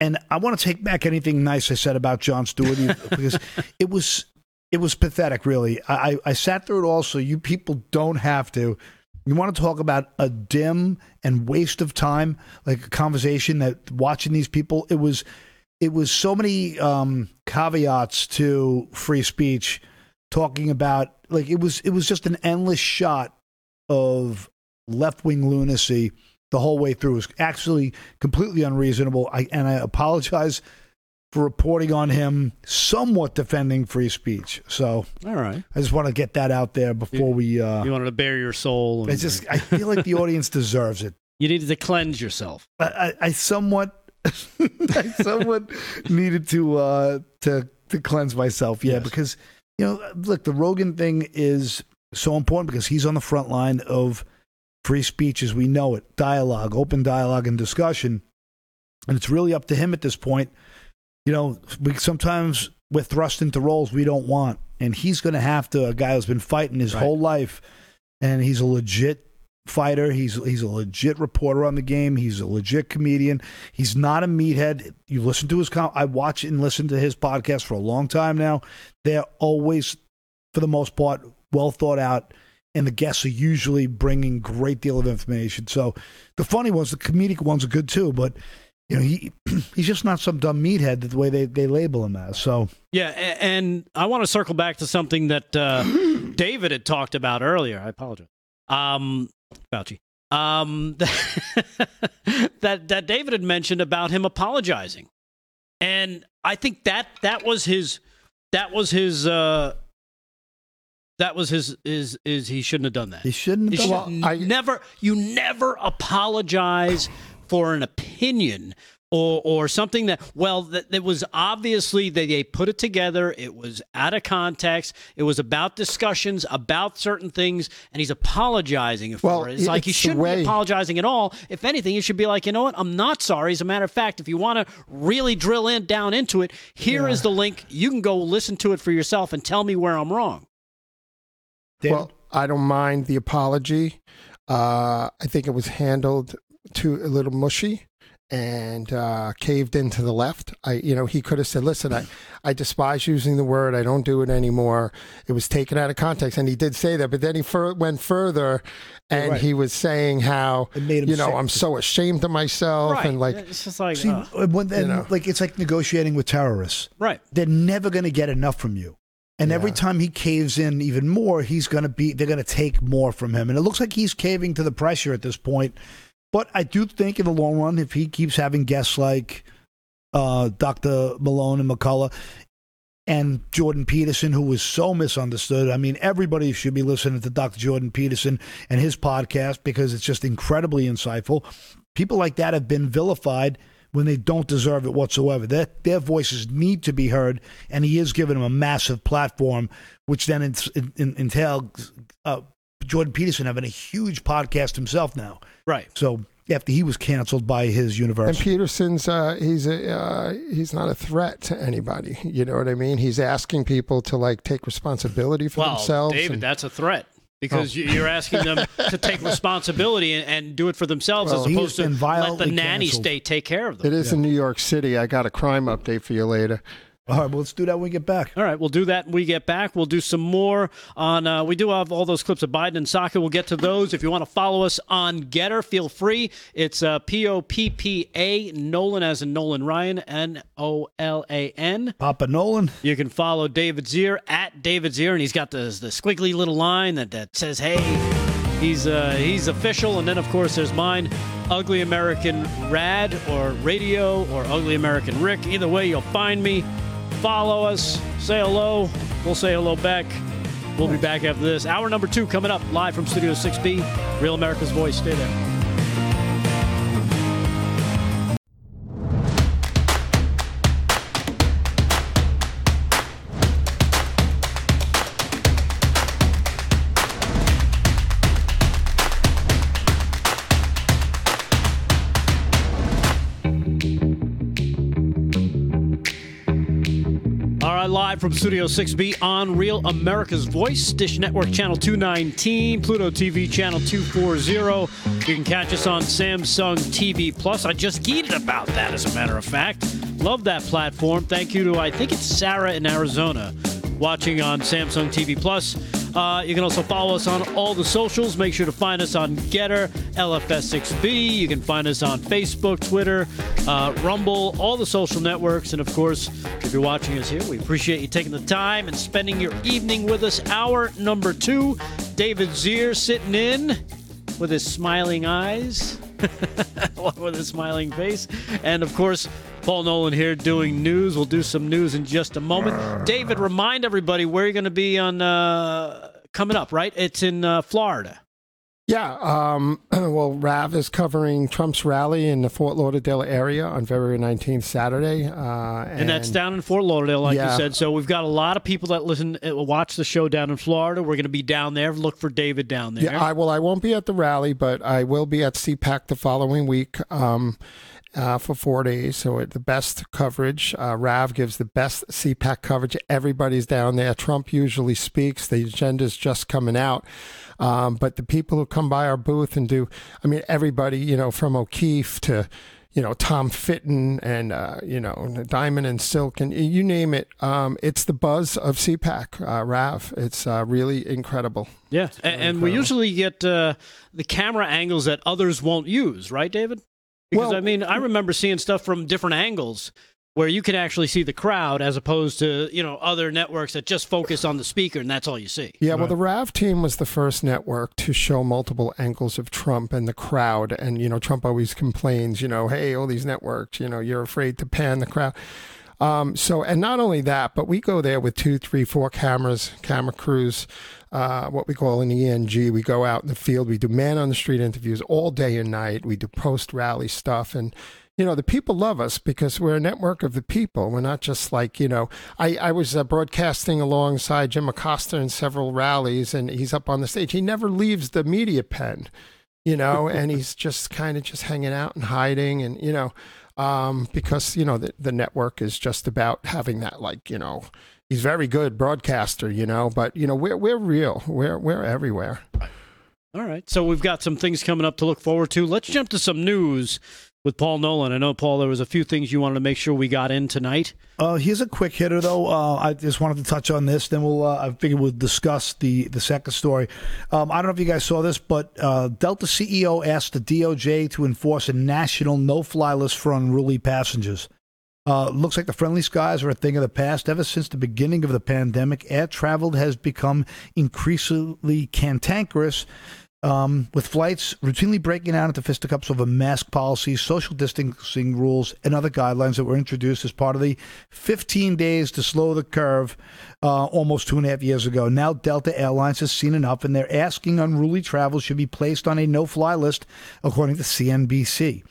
And I want to take back anything nice I said about Jon Stewart because it was pathetic, really. I sat through it all, so you people don't have to. You want to talk about a dim and waste of time, like a conversation that watching these people, it was so many caveats to free speech, talking about like it was just an endless shot of left-wing lunacy the whole way through. It was actually completely unreasonable. I apologize for reporting on him somewhat defending free speech. So all right. I just want to get that out there before we... you wanted to bare your soul. And I feel like the audience deserves it. You needed to cleanse yourself. I somewhat needed to cleanse myself, because, look, the Rogan thing is so important because he's on the front line of free speech as we know it, dialogue, open dialogue and discussion. And it's really up to him at this point. Sometimes we're thrust into roles we don't want, and he's going to have to, a guy who's been fighting his whole life, and he's a legit fighter. He's a legit reporter on the game. He's a legit comedian. He's not a meathead. You listen to his I watch and listen to his podcast for a long time now. They're always, for the most part, well thought out, and the guests are usually bringing great deal of information. So the funny ones, the comedic ones are good too, but you know, he's just not some dumb meathead the way they label him as. So yeah, and I want to circle back to something that David had talked about earlier. I apologize. Fauci. That David had mentioned about him apologizing. And I think that was his he shouldn't have done that. He shouldn't have done that. You never apologize for an opinion or something that was obviously that they put it together. It was out of context. It was about discussions about certain things, and he's apologizing for it. It's like he shouldn't be apologizing at all. If anything, he should be like, you know what? I'm not sorry. As a matter of fact, if you want to really drill down into it, here is the link. You can go listen to it for yourself and tell me where I'm wrong. David? Well, I don't mind the apology. I think it was handled too a little mushy and caved into the left. He could have said, listen, I despise using the word. I don't do it anymore. It was taken out of context. And he did say that, but then he went further and he was saying how, I'm so ashamed of myself. Right. And like, it's just like, it's like negotiating with terrorists. Right. They're never going to get enough from you. And every time he caves in even more, they're going to take more from him. And it looks like he's caving to the pressure at this point. But I do think in the long run, if he keeps having guests like Dr. Malone and McCullough and Jordan Peterson, who was so misunderstood. I mean, everybody should be listening to Dr. Jordan Peterson and his podcast because it's just incredibly insightful. People like that have been vilified when they don't deserve it whatsoever. Their voices need to be heard, and he is giving them a massive platform, which then entails Jordan Peterson having a huge podcast himself now. Right. So after he was canceled by his university. And Peterson's, he's not a threat to anybody. You know what I mean? He's asking people to, take responsibility for themselves. David, that's a threat. Because you're asking them to take responsibility and do it for themselves as opposed to let the nanny state take care of them. It is in New York City. I got a crime update for you later. All right, well, let's do that when we get back. All right, we'll do that when we get back. We'll do some more on we do have all those clips of Biden and Psaki. We'll get to those. If you want to follow us on Getter, feel free. It's Poppa Nolan, as in Nolan Ryan, Nolan. Papa Nolan. You can follow David Zier, at David Zier, and he's got the squiggly little line that says, hey, he's official. And then, of course, there's mine. Ugly American Rad or Radio or Ugly American Rick. Either way, you'll find me. Follow us. Say hello. We'll say hello back. We'll be back after this. Hour number 2 coming up live from Studio 6B. Real America's Voice. Stay there. Live from Studio 6B on Real America's Voice, Dish Network Channel 219, Pluto TV Channel 240. You can catch us on Samsung TV+. I just geeked about that, as a matter of fact. Love that platform. Thank you to, I think it's Sarah in Arizona, watching on Samsung TV+. You can also follow us on all the socials. Make sure to find us on Getter, LFS6B. You can find us on Facebook, Twitter, Rumble, all the social networks. And, of course, if you're watching us here, we appreciate you taking the time and spending your evening with us. Hour number 2, David Zier sitting in with his smiling eyes, with his smiling face. And, of course, Paul Nolan here doing news. We'll do some news in just a moment. David, remind everybody where you're going to be on coming up, right? It's in Florida. Yeah. Rav is covering Trump's rally in the Fort Lauderdale area on February 19th, Saturday. And that's down in Fort Lauderdale, you said. So we've got a lot of people that watch the show down in Florida. We're going to be down there. Look for David down there. Yeah, I won't be at the rally, but I will be at CPAC the following week. For 4 days, so the best coverage. Rav gives the best CPAC coverage. Everybody's down there. Trump usually speaks. The agenda's just coming out. But the people who come by our booth and do, I mean, everybody, you know, from O'Keefe to, you know, Tom Fitton and, you know, Diamond and Silk and you name it. It's the buzz of CPAC, Rav. It's really incredible. Yeah. Really and incredible. We usually get the camera angles that others won't use. Right, David? Because, well, I mean, I remember seeing stuff from different angles where you can actually see the crowd as opposed to, you know, other networks that just focus on the speaker and that's all you see. Yeah, well, the RAV team was the first network to show multiple angles of Trump and the crowd. And, you know, Trump always complains, you know, hey, all these networks, you know, you're afraid to pan the crowd. So, and not only that, but we go there with 2, 3, 4 cameras, camera crews, what we call an ENG. We go out in the field. We do man-on-the-street interviews all day and night. We do post-rally stuff and, you know, the people love us because we're a network of the people. We're not just like, you know, I was broadcasting alongside Jim Acosta in several rallies, and he's up on the stage. He never leaves the media pen, you know, and he's just kind of just hanging out and hiding and, you know, because, you know, the network is just about having that, like, you know, he's very good broadcaster, you know, but, you know, we're real. We're everywhere. All right. So we've got some things coming up to look forward to. Let's jump to some news with Paul Nolan. I know, Paul, there was a few things you wanted to make sure we got in tonight. Here's a quick hitter, though. I just wanted to touch on this. Then we'll. I figured we'll discuss the second story. I don't know if you guys saw this, but Delta CEO asked the DOJ to enforce a national no-fly list for unruly passengers. Looks like the friendly skies are a thing of the past. Ever since the beginning of the pandemic, air travel has become increasingly cantankerous, with flights routinely breaking out into fisticuffs over mask policies, social distancing rules, and other guidelines that were introduced as part of the 15 days to slow the curve almost 2.5 years ago. Now Delta Airlines has seen enough, and they're asking unruly travel should be placed on a no-fly list, according to CNBC.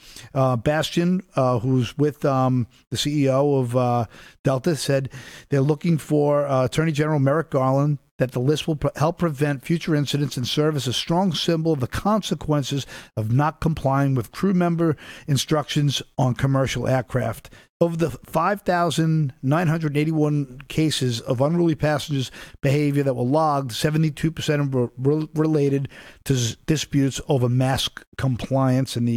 Bastian, who's with the CEO of Delta, said they're looking for Attorney General Merrick Garland, that the list will help prevent future incidents and serve as a strong symbol of the consequences of not complying with crew member instructions on commercial aircraft. Of the 5,981 cases of unruly passengers' behavior that were logged, 72% were related to disputes over mask compliance. And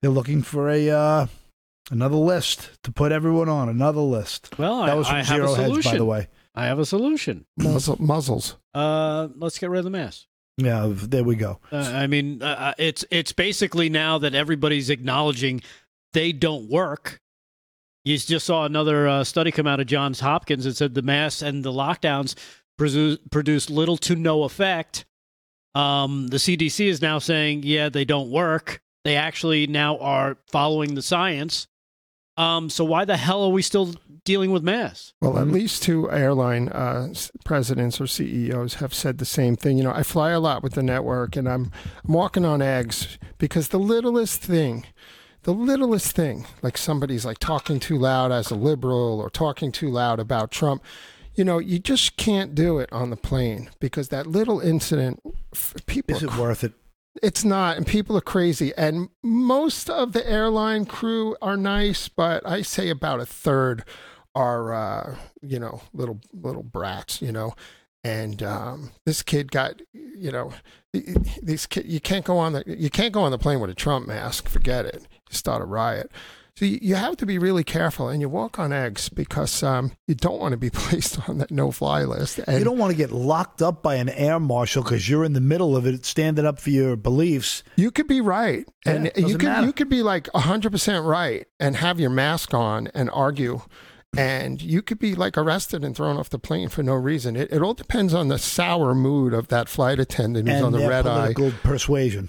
they're looking for a another list to put everyone on, another list. Well, that was from Zero Hedge, by the way. I have a solution. Muzzles. Let's get rid of the mask. Yeah, there we go. I mean, it's basically now that everybody's acknowledging they don't work. You just saw another study come out of Johns Hopkins that said the masks and the lockdowns produce little to no effect. The CDC is now saying, yeah, they don't work. They actually now are following the science. So why the hell are we still dealing with masks? Well, at least 2 airline presidents or CEOs have said the same thing. You know, I fly a lot with the network, and I'm walking on eggs because the littlest thing, like somebody's like talking too loud as a liberal or talking too loud about Trump, you know, you just can't do it on the plane because that little incident, people... Is it worth it? It's not, and people are crazy, and most of the airline crew are nice, but I say about a third are, you know, little brats, you know, and this kid got, you know, these kid, you can't go on the plane with a Trump mask, forget it, you start a riot. So you have to be really careful, and you walk on eggs because you don't want to be placed on that no-fly list. And you don't want to get locked up by an air marshal because you're in the middle of it, standing up for your beliefs. You could be right, and yeah, you could be like 100% right and have your mask on and argue, and you could be like arrested and thrown off the plane for no reason. It all depends on the sour mood of that flight attendant who's on the red eye and political persuasion.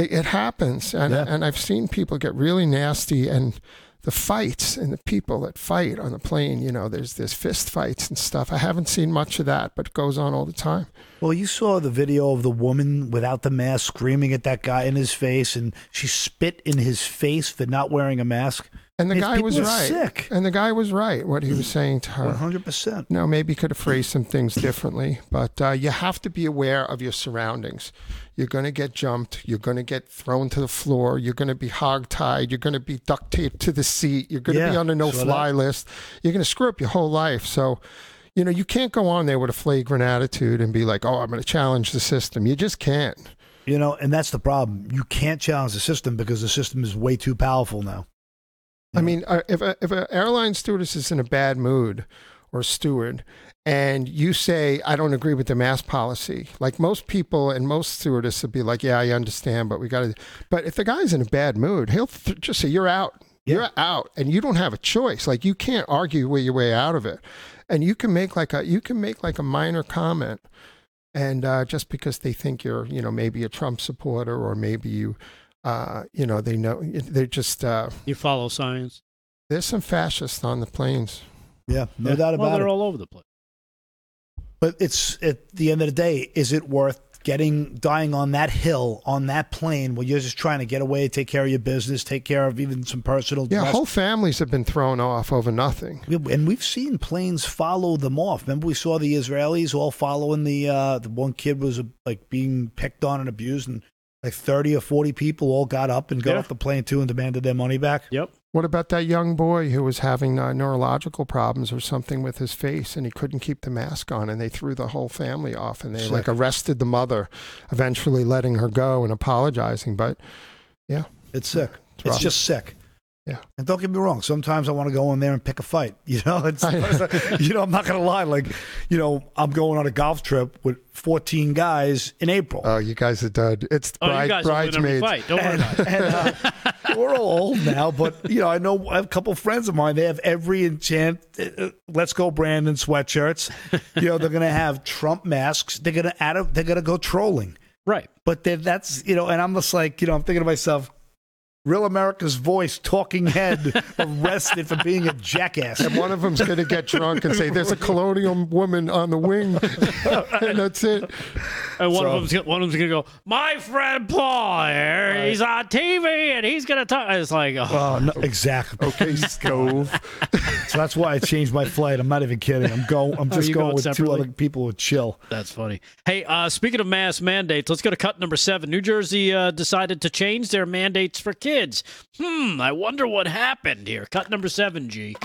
It happens, and I've seen people get really nasty, and the fights and the people that fight on the plane, you know, there's fist fights and stuff. I haven't seen much of that, but it goes on all the time. Well, you saw the video of the woman without the mask screaming at that guy in his face, and she spit in his face for not wearing a mask. And the guy was right. Sick. And the guy was right, what he was saying to her. 100%. No, maybe could have phrased some things differently, but you have to be aware of your surroundings. You're going to get jumped. You're going to get thrown to the floor. You're going to be hogtied. You're going to be duct taped to the seat. You're going to be on a no-fly list. You're going to screw up your whole life. So, you know, you can't go on there with a flagrant attitude and be like, oh, I'm going to challenge the system. You just can't. You know, and that's the problem. You can't challenge the system because the system is way too powerful now. I mean, if an airline stewardess is in a bad mood or steward, and you say, I don't agree with the mask policy, like most people and most stewardesses would be like, yeah, I understand, but we got to. But if the guy's in a bad mood, he'll just say, you're out. Yeah. You're out, and you don't have a choice. Like, you can't argue your way out of it. And you can make like a minor comment. And just because they think you're, you know, maybe a Trump supporter, or maybe you, you know, they know, they're just. You follow science. There's some fascists on the planes. Yeah, no doubt about it. Well, they're all over the place. But it's, at the end of the day, is it worth dying on that hill, on that plane, where you're just trying to get away, take care of your business, take care of even some personal dress. Yeah, whole families have been thrown off over nothing. And we've seen planes follow them off. Remember, we saw the Israelis all following the one kid was like being picked on and abused, and like 30 or 40 people all got up and got off the plane too and demanded their money back. Yep. What about that young boy who was having neurological problems or something with his face, and he couldn't keep the mask on, and they threw the whole family off, and they like arrested the mother, eventually letting her go and apologizing. But yeah, it's sick. It's just sick. Yeah. And don't get me wrong. Sometimes I want to go in there and pick a fight. You know, it's, you know, I'm not going to lie. Like, you know, I'm going on a golf trip with 14 guys in April. Oh, you guys are done. It's bridesmaids. Fight. Don't worry about it. We're all old now, but, you know, I know I have a couple of friends of mine. They have every Let's Go Brandon sweatshirts. You know, they're going to have Trump masks. They're going to they're going to go trolling. Right. But that's, you know, and I'm just like, you know, I'm thinking to myself, Real America's Voice talking head arrested for being a jackass. And one of them's going to get drunk and say, there's a colonial woman on the wing. And that's it. And one of them's going to go, my friend Paul here, he's on TV and he's going to talk. It's like, no, exactly. Okay, Stove. So that's why I changed my flight. I'm not even kidding. I'm just going with separately? Two other people who chill. That's funny. Hey, speaking of mask mandates, let's go to cut number 7. New Jersey decided to change their mandates for kids. I wonder what happened here. Cut number 7, G.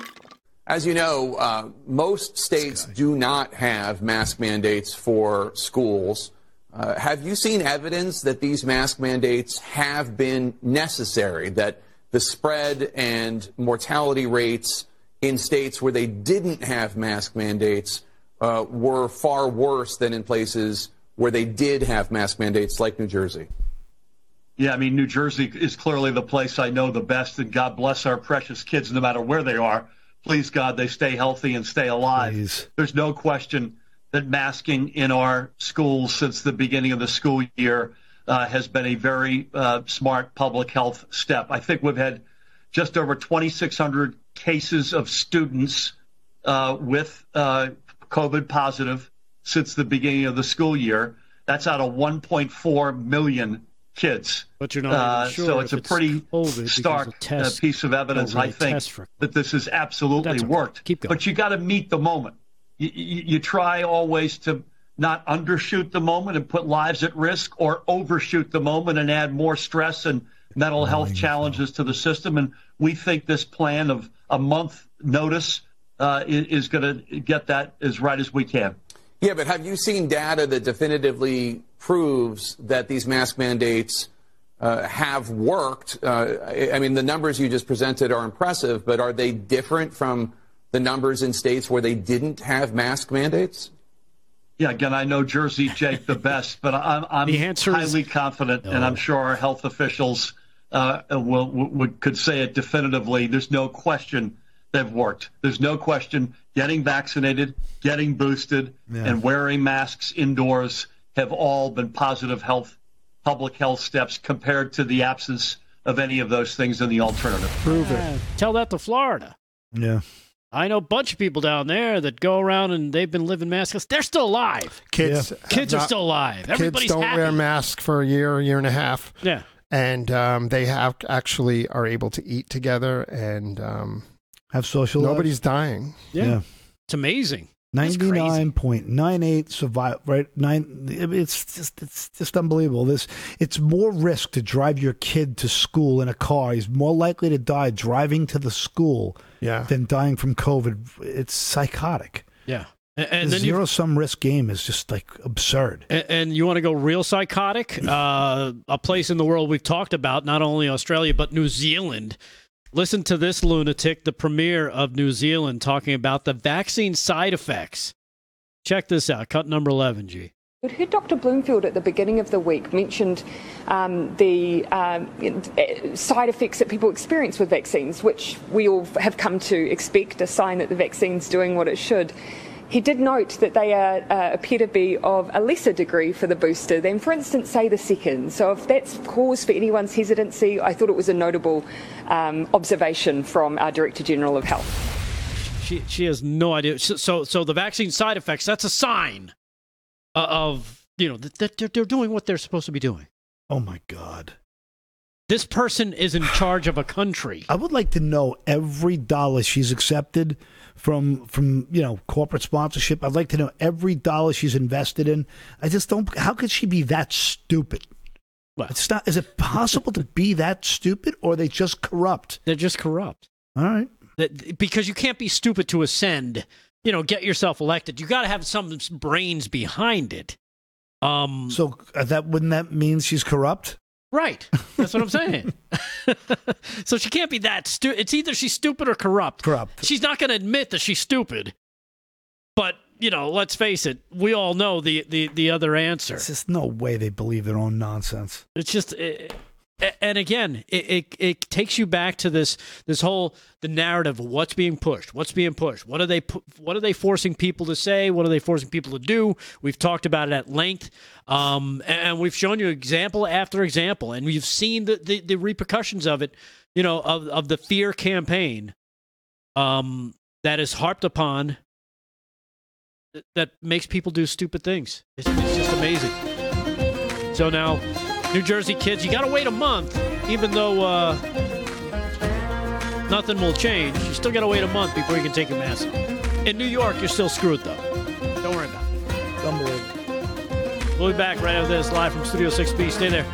As you know, most states do not have mask mandates for schools. Have you seen evidence that these mask mandates have been necessary, that the spread and mortality rates in states where they didn't have mask mandates were far worse than in places where they did have mask mandates, like New Jersey? Yeah, I mean, New Jersey is clearly the place I know the best, and God bless our precious kids no matter where they are. Please, God, they stay healthy and stay alive. Please. There's no question that masking in our schools since the beginning of the school year has been a very smart public health step. I think we've had just over 2,600 cases of students with COVID positive since the beginning of the school year. That's out of 1.4 million kids. But you're not sure. So it's a pretty stark piece of evidence, I think, that this has absolutely worked. Keep going. But you got to meet the moment. You try always to not undershoot the moment and put lives at risk, or overshoot the moment and add more stress and mental health challenges to the system. And we think this plan of a month notice is going to get that as right as we can. Yeah, but have you seen data that definitively proves that these mask mandates have worked? I mean, the numbers you just presented are impressive, but are they different from the numbers in states where they didn't have mask mandates? Yeah, again, I know Jersey, Jake, the best, but I'm highly confident, and I'm sure our health officials could say it definitively. There's no question they've worked. There's no question getting vaccinated, getting boosted, and wearing masks indoors have all been positive public health steps compared to the absence of any of those things in the alternative. Prove it. Tell that to Florida. Yeah. I know a bunch of people down there that go around and they've been living maskless. They're still alive. Kids are still alive. Everybody's happy. Kids don't wear masks for a year and a half. Yeah. And they actually are able to eat together and... have social life. Nobody's dying. Yeah. It's amazing. 99.98 survival, right? It's just unbelievable. It's more risk to drive your kid to school in a car. He's more likely to die driving to the school than dying from COVID. It's psychotic. Yeah. And the zero-sum risk game is just, like, absurd. And you want to go real psychotic? A place in the world we've talked about, not only Australia, but New Zealand. Listen to this lunatic, the premier of New Zealand, talking about the vaccine side effects. Check this out. Cut number 11, G. But who Dr. Bloomfield at the beginning of the week mentioned the side effects that people experience with vaccines, which we all have come to expect, a sign that the vaccine's doing what it should. He did note that they appear to be of a lesser degree for the booster than, for instance, say the second. So if that's cause for anyone's hesitancy, I thought it was a notable observation from our Director General of Health. She has no idea. So the vaccine side effects, that's a sign of, you know, that they're doing what they're supposed to be doing. Oh, my God. This person is in charge of a country. I would like to know every dollar she's accepted from you know, corporate sponsorship. I'd like to know every dollar she's invested in. I just don't. How could she be that stupid? Well, it's not. Is it possible to be that stupid, or are they just corrupt? They're just corrupt. All right. Because you can't be stupid to ascend. You know, get yourself elected. You got to have some brains behind it. So that wouldn't that mean she's corrupt? Right. That's what I'm saying. So she can't be that stupid. It's either she's stupid or corrupt. Corrupt. She's not going to admit that she's stupid. But, you know, let's face it. We all know the other answer. There's just no way they believe their own nonsense. It's just... And again, it takes you back to this whole the narrative of what's being pushed, what are they forcing people to say, what are they forcing people to do? We've talked about it at length, and we've shown you example after example, and we've seen the repercussions of it, you know, of the fear campaign that is harped upon that makes people do stupid things. It's just amazing. So now. New Jersey kids, you got to wait a month, even though nothing will change. You still got to wait a month before you can take a mask. In New York, you're still screwed, though. Don't worry about it. Unbelievable. We'll be back right after this, live from Studio 6B. Stay there.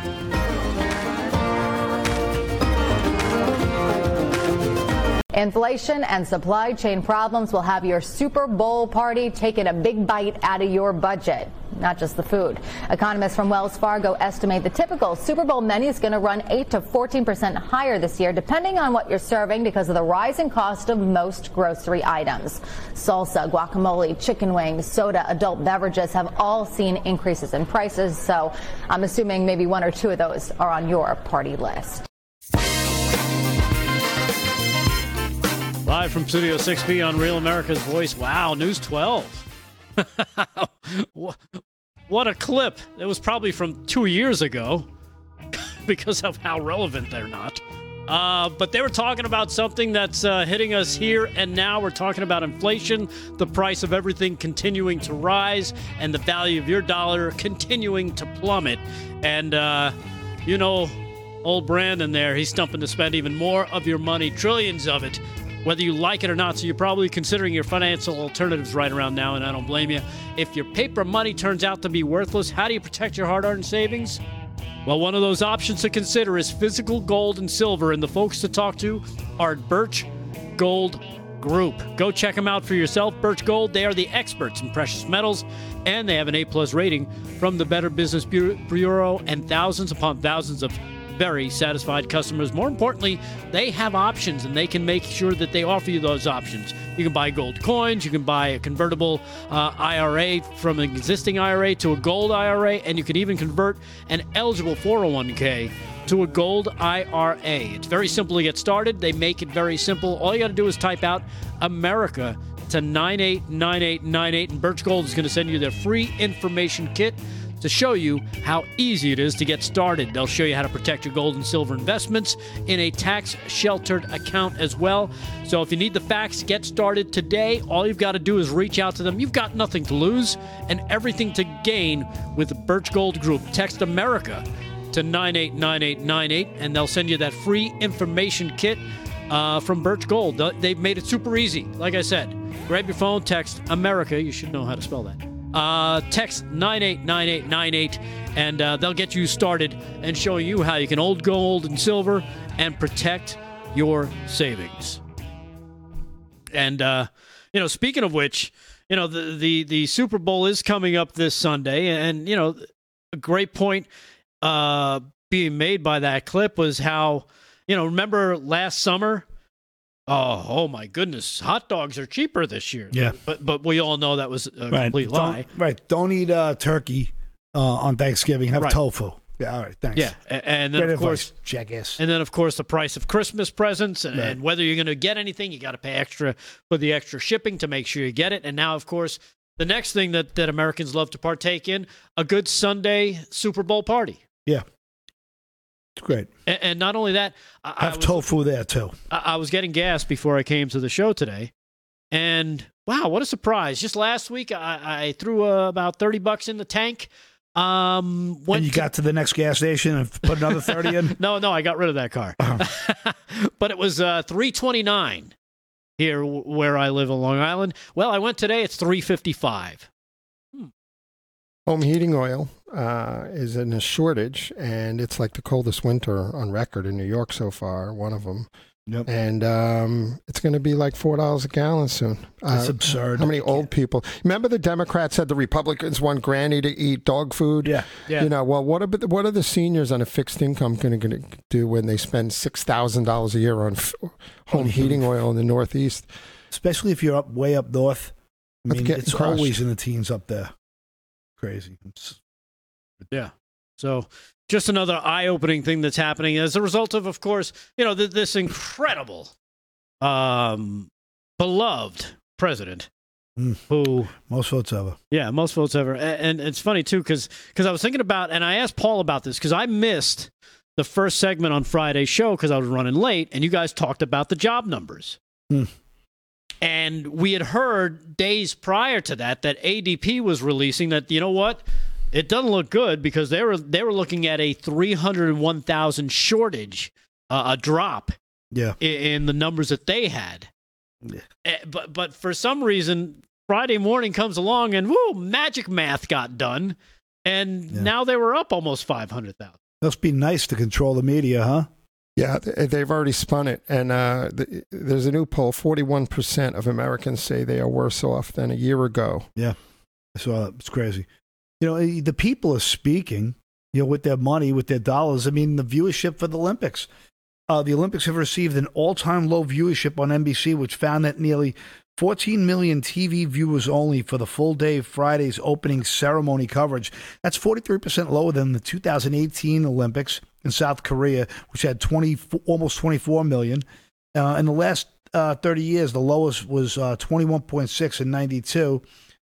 Inflation and supply chain problems will have your Super Bowl party taking a big bite out of your budget. Not just the food. Economists from Wells Fargo estimate the typical Super Bowl menu is going to run 8 to 14% higher this year, depending on what you're serving, because of the rising cost of most grocery items. Salsa, guacamole, chicken wings, soda, adult beverages have all seen increases in prices, so I'm assuming maybe one or two of those are on your party list. Live from Studio 6B on Real America's Voice. Wow, News 12. What a clip. It was probably from 2 years ago because of how relevant they're not. But they were talking about something that's hitting us here and now. We're talking about inflation, the price of everything continuing to rise, and the value of your dollar continuing to plummet. And, you know, old Brandon there, he's stumping to spend even more of your money, trillions of it, whether you like it or not. So you're probably considering your financial alternatives right around now, and I don't blame you. If your paper money turns out to be worthless, how do you protect your hard-earned savings? Well, one of those options to consider is physical gold and silver, and the folks to talk to are at Birch Gold Group. Go check them out for yourself. Birch Gold, they are the experts in precious metals, and they have an A-plus rating from the Better Business Bureau and thousands upon thousands of very satisfied customers. More importantly, they have options, and they can make sure that they offer you those options. You can buy gold coins, you can buy a convertible IRA from an existing IRA to a gold IRA, and you can even convert an eligible 401k to a gold IRA. It's very simple to get started. They make it very simple. All you got to do is type out America to 989898, and Birch Gold is going to send you their free information kit to show you how easy it is to get started. They'll show you how to protect your gold and silver investments in a tax-sheltered account as well. So if you need the facts, get started today. All you've got to do is reach out to them. You've got nothing to lose and everything to gain with the Birch Gold Group. Text America to 989898, and they'll send you that free information kit from Birch Gold. They've made it super easy. Like I said, grab your phone, text America. You should know how to spell that. Text 989898, and they'll get you started and show you how you can hold gold and silver and protect your savings. And, you know, speaking of which, you know, the Super Bowl is coming up this Sunday, and, you know, a great point being made by that clip was how, you know, remember last summer? Oh my goodness, hot dogs are cheaper this year. Yeah. But we all know that was a complete lie. Right. Don't eat turkey on Thanksgiving. Have tofu. Yeah, all right, thanks. Yeah, and then, of course, the price of Christmas presents and whether you're going to get anything, you got to pay extra for the extra shipping to make sure you get it. And now, of course, the next thing that Americans love to partake in, a good Sunday Super Bowl party. Yeah. It's great. And not only that. I have tofu there, too. I was getting gas before I came to the show today, and wow, what a surprise. Just last week, I threw about $30 in the tank. And you got to the next gas station and put another 30 in? No, I got rid of that car. Oh. But it was $3.29 here where I live on Long Island. Well, I went today, it's $3.55. Home heating oil is in a shortage, and it's like the coldest winter on record in New York so far, one of them. Yep. And it's going to be like $4 a gallon soon. That's absurd. How many old people? Remember the Democrats said the Republicans want Granny to eat dog food? Yeah. You know, well, what are the seniors on a fixed income going to do when they spend $6,000 a year on home heating oil in the Northeast? Especially if you're way up north. I mean, it's crushed. Always in the teens up there. Crazy. Yeah. So just another eye-opening thing that's happening as a result of course, you know, this incredible, beloved president who... Most votes ever. Yeah, most votes ever. And it's funny, too, because I was thinking about, and I asked Paul about this, because I missed the first segment on Friday's show because I was running late, and you guys talked about the job numbers. And we had heard days prior to that ADP was releasing that, you know what? It doesn't look good because they were looking at a 301,000 shortage, a drop in the numbers that they had. Yeah. But for some reason, Friday morning comes along and, woo, magic math got done, and now they were up almost 500,000. Must be nice to control the media, huh? Yeah, they've already spun it. And there's a new poll, 41% of Americans say they are worse off than a year ago. Yeah, I saw that. It's crazy. You know, the people are speaking, you know, with their money, with their dollars. I mean, the viewership for the Olympics. The Olympics have received an all-time low viewership on NBC, which found that nearly 14 million TV viewers only for the full day of Friday's opening ceremony coverage. That's 43% lower than the 2018 Olympics in South Korea, which had almost 24 million. In the last 30 years, the lowest was 21.6 in 92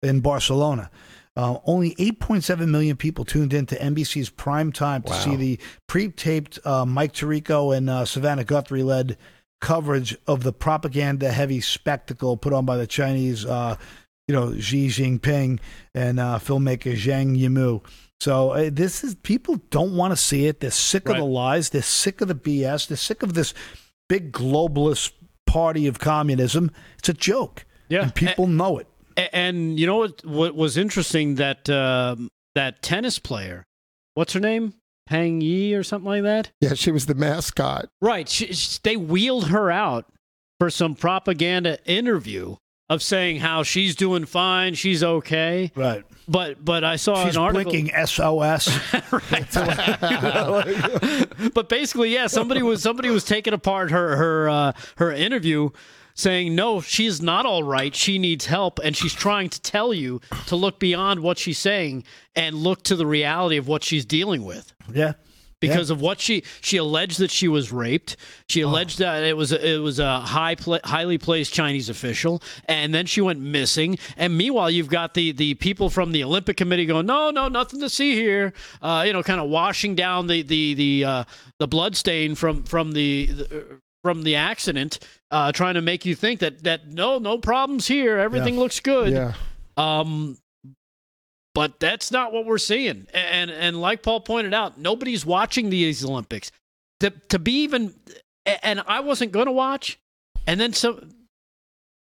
in Barcelona. Only 8.7 million people tuned in to NBC's prime time to see the pre-taped Mike Tirico and Savannah Guthrie-led coverage of the propaganda-heavy spectacle put on by the Chinese, Xi Jinping and filmmaker Zhang Yimou. So people don't want to see it. They're sick of the lies. They're sick of the BS. They're sick of this big globalist party of communism. It's a joke, and people know it. And you know what was interesting, that tennis player, what's her name? Peng Yi or something like that? Yeah, she was the mascot. Right. They wheeled her out for some propaganda interview of saying how she's doing fine, she's okay. Right. But I saw an article. She's blinking SOS. Right. But basically, yeah, somebody was taking apart her interview, saying, no, she's not all right. She needs help, and she's trying to tell you to look beyond what she's saying and look to the reality of what she's dealing with. Yeah. Because of what she alleged that she was raped. She alleged that it was a highly placed Chinese official, and then she went missing. And meanwhile, you've got the people from the Olympic Committee going, no, nothing to see here. Kind of washing down the blood stain from the accident, trying to make you think that no problems here, everything looks good. Yeah. But that's not what we're seeing. And like Paul pointed out, nobody's watching these Olympics. To be even, and I wasn't going to watch, and then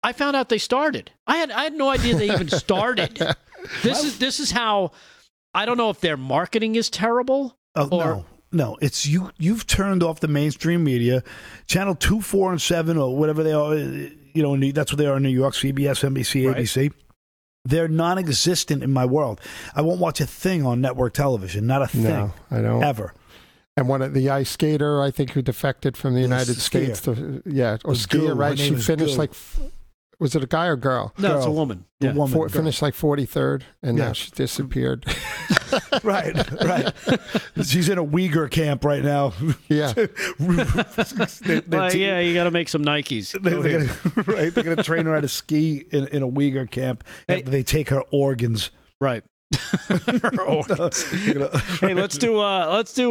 I found out they started. I had no idea they even started. This is how, I don't know if their marketing is terrible. No, it's you've turned off the mainstream media. Channel 2, 4, and 7 or whatever they are, you know, that's what they are in New York, CBS, NBC, ABC. They're non-existent in my world. I won't watch a thing on network television. Not a thing. No, I don't. Ever. And one of the ice skater, I think, who defected from the United States. Skier, right? She finished like... Was it a guy or girl? No, girl. It's a woman. Yeah. Finished like 43rd, and now she disappeared. Right. She's in a Uyghur camp right now. Yeah. You got to make some Nikes. They're going to train her how to ski in a Uyghur camp. Hey. They take her organs. Right. Hey, let's do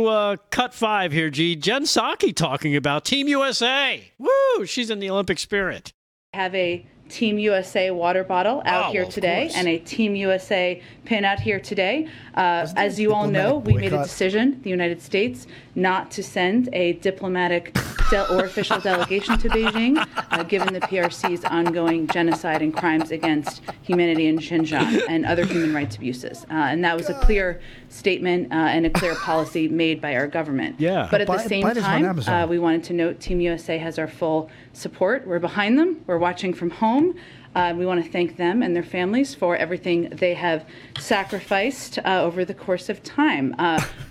cut 5 here, G. Jen Psaki talking about Team USA. Woo! She's in the Olympic spirit. Have a Team USA water bottle out here today and a Team USA pin out here today. As you all know, we made a decision, the United States, not to send a diplomatic or official delegation to Beijing, given the PRC's ongoing genocide and crimes against humanity in Xinjiang and other human rights abuses. And that was a clear statement and a clear policy made by our government. Yeah. But at the same time, we wanted to note Team USA has our full support. We're behind them. We're watching from home. We want to thank them and their families for everything they have sacrificed over the course of time.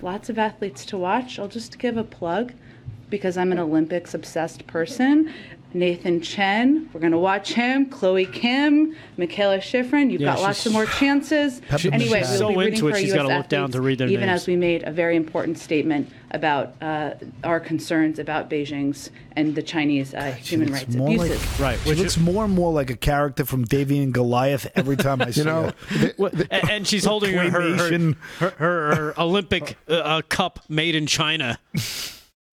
Lots of athletes to watch. I'll just give a plug because I'm an Olympics-obsessed person. Nathan Chen, we're going to watch him. Chloe Kim, Michaela Schifrin, got lots of more chances. Anyway, we'll be rooting for our U.S. athletes, even as we made a very important statement about our concerns about Beijing's and the Chinese human rights abuses. She looks more and more like a character from Davy and Goliath every time I see her. And she's holding her Olympic cup made in China.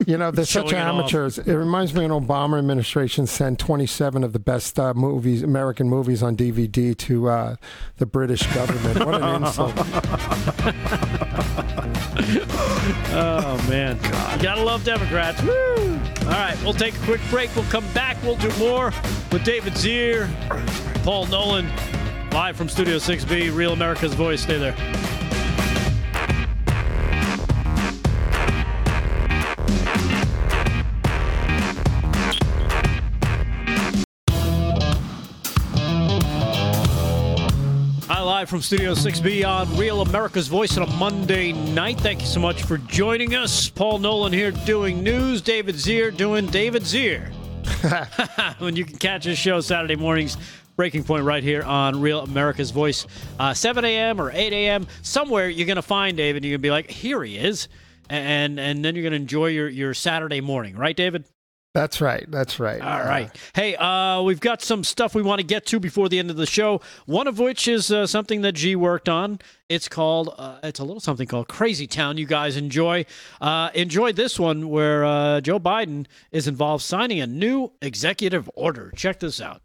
They're such amateurs. It reminds me of an Obama administration sent 27 of the best American movies on DVD to the British government. What an insult. Oh, man. God. You gotta love Democrats. Woo! All right, we'll take a quick break. We'll come back. We'll do more with David Zier, Paul Nolan, live from Studio 6B, Real America's Voice. Stay there. Live from Studio 6B on Real America's Voice on a Monday night. Thank you so much for joining us. Paul Nolan here doing news. David Zier doing David Zier. And you can catch his show Saturday mornings, Breaking Point, right here on Real America's Voice. 7 a.m. or 8 a.m. Somewhere you're going to find David. You're going to be like, here he is. And then you're going to enjoy your Saturday morning. Right, David? That's right. All right. Hey, we've got some stuff we want to get to before the end of the show, one of which is something that G worked on. It's called, it's a little something called Crazy Town. You guys enjoy this one where Joe Biden is involved signing a new executive order. Check this out.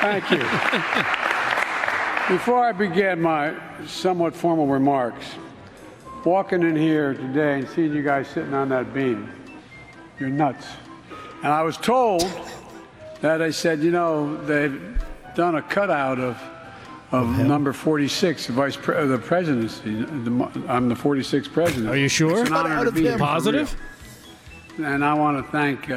Thank you. Before I begin my somewhat formal remarks, walking in here today and seeing you guys sitting on that beam, you're nuts. And I was told that I said, they've done a cutout of number 46, the presidency. I'm the 46th president. Are you sure? It's an honor to be here. Positive? And I want to thank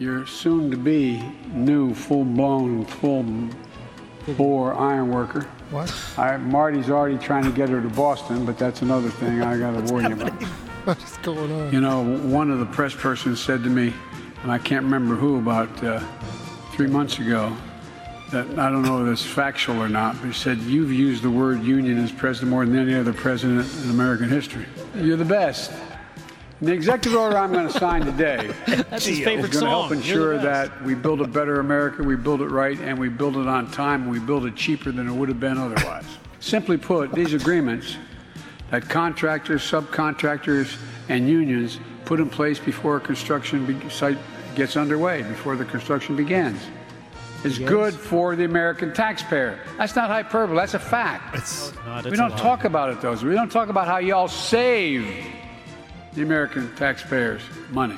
your soon-to-be new, full-blown, full-bore iron worker. What? Marty's already trying to get her to Boston, but that's another thing I got to warn you about. What's going on? One of the press persons said to me, and I can't remember who, about 3 months ago, that I don't know if it's factual or not, but he said, you've used the word union as president more than any other president in American history. You're the best. And the executive order I'm going to sign today that's his favorite is going to help ensure that we build a better America, we build it right, and we build it on time, and we build it cheaper than it would have been otherwise. Simply put, these agreements that contractors, subcontractors, and unions put in place before a construction site gets underway, before the construction begins, is good for the American taxpayer. That's not hyperbole. That's a fact. We don't talk about it, though. We don't talk about how y'all save the American taxpayers' money.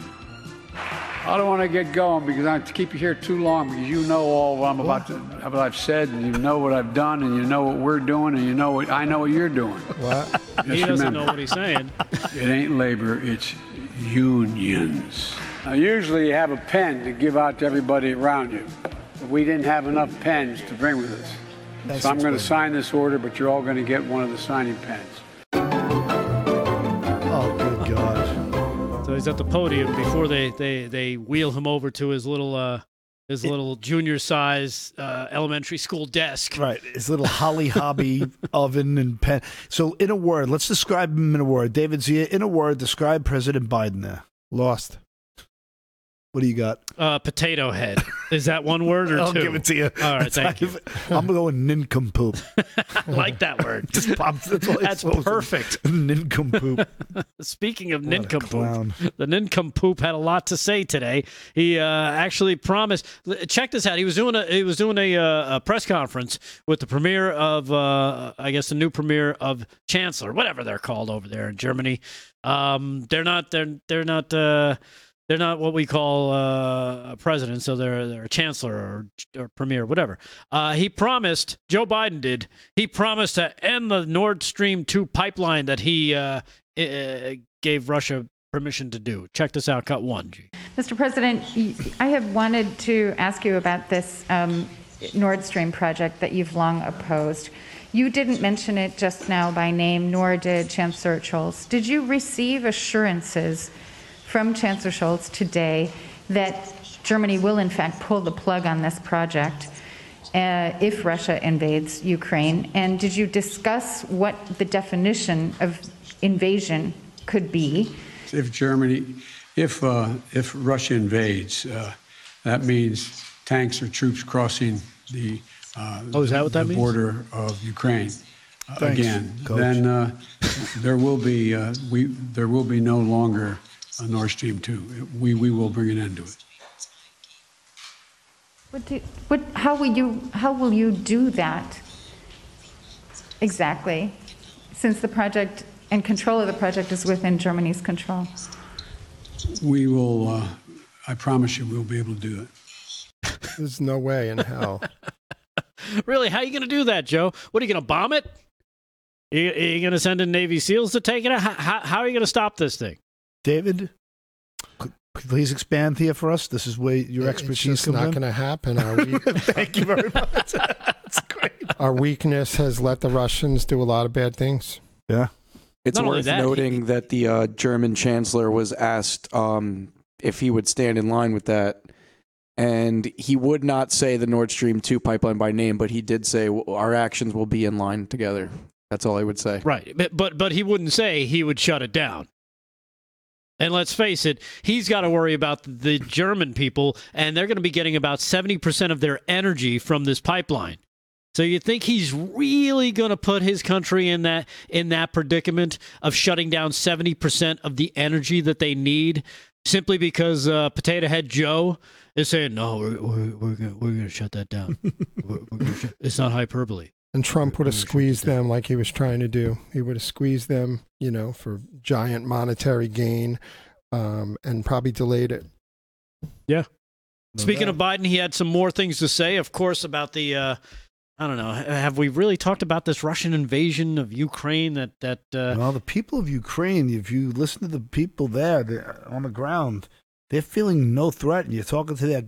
I don't want to get going because I have to keep you here too long because you know all what I'm about to, what I've said, and you know what I've done, and you know what we're doing, and you know what I know what you're doing. What? Just remember, he doesn't know what he's saying. It ain't labor, it's unions. Now, usually you have a pen to give out to everybody around you. But we didn't have enough pens to bring with us. That's so I'm going to sign this order, but you're all going to get one of the signing pens. Oh, good God. So he's at the podium before they wheel him over to his little junior-size elementary school desk. Right, his little Holly Hobby oven and pen. So in a word, let's describe him in a word. David Zier, in a word, describe President Biden there. Lost. What do you got? Potato head. Is that one word or I'll two? I'll give it to you. All right, thank you. I'm going nincompoop. I like that word. Just popped, that's perfect. Nincompoop. Speaking of nincompoop, the nincompoop had a lot to say today. He actually promised. Check this out. He was doing a press conference with the premier of, I guess, the new premier of Chancellor, whatever they're called over there in Germany. They're not. They're not what we call a president, so they're a chancellor or premier, whatever. He promised, Joe Biden did, he promised to end the Nord Stream 2 pipeline that he gave Russia permission to do. Check this out, cut one. Mr. President, I have wanted to ask you about this Nord Stream project that you've long opposed. You didn't mention it just now by name, nor did Chancellor Scholz. Did you receive assurances from Chancellor Scholz today that Germany will in fact pull the plug on this project if Russia invades Ukraine? And did you discuss what the definition of invasion could be? If Russia invades, that means tanks or troops crossing the border of Ukraine. Again, Coach. Then there will be no longer Nord Stream 2. We will bring an end to it. How will you do that exactly, since the project and control of the project is within Germany's control? We will. I promise you, we'll be able to do it. There's no way in hell. Really, how are you going to do that, Joe? What, are you going to bomb it? Are you going to send in Navy SEALs to take it out? How are you going to stop this thing? David, please expand here for us. This is where your expertise comes in. It's not going to happen. Thank you very much. That's great. Our weakness has let the Russians do a lot of bad things. Yeah. It's worth noting that the German chancellor was asked if he would stand in line with that. And he would not say the Nord Stream 2 pipeline by name, but he did say our actions will be in line together. That's all I would say. Right. But he wouldn't say he would shut it down. And let's face it, he's got to worry about the German people, and they're going to be getting about 70% of their energy from this pipeline. So you think he's really going to put his country in that predicament of shutting down 70% of the energy that they need simply because Potato Head Joe is saying, no, we're going to shut that down. It's not hyperbole. And Trump would have squeezed them like he was trying to do. He would have squeezed them, for giant monetary gain, and probably delayed it. Yeah. Speaking of Biden, he had some more things to say, of course, about the, I don't know, have we really talked about this Russian invasion of Ukraine? Well, the people of Ukraine, if you listen to the people there on the ground, they're feeling no threat. And you're talking to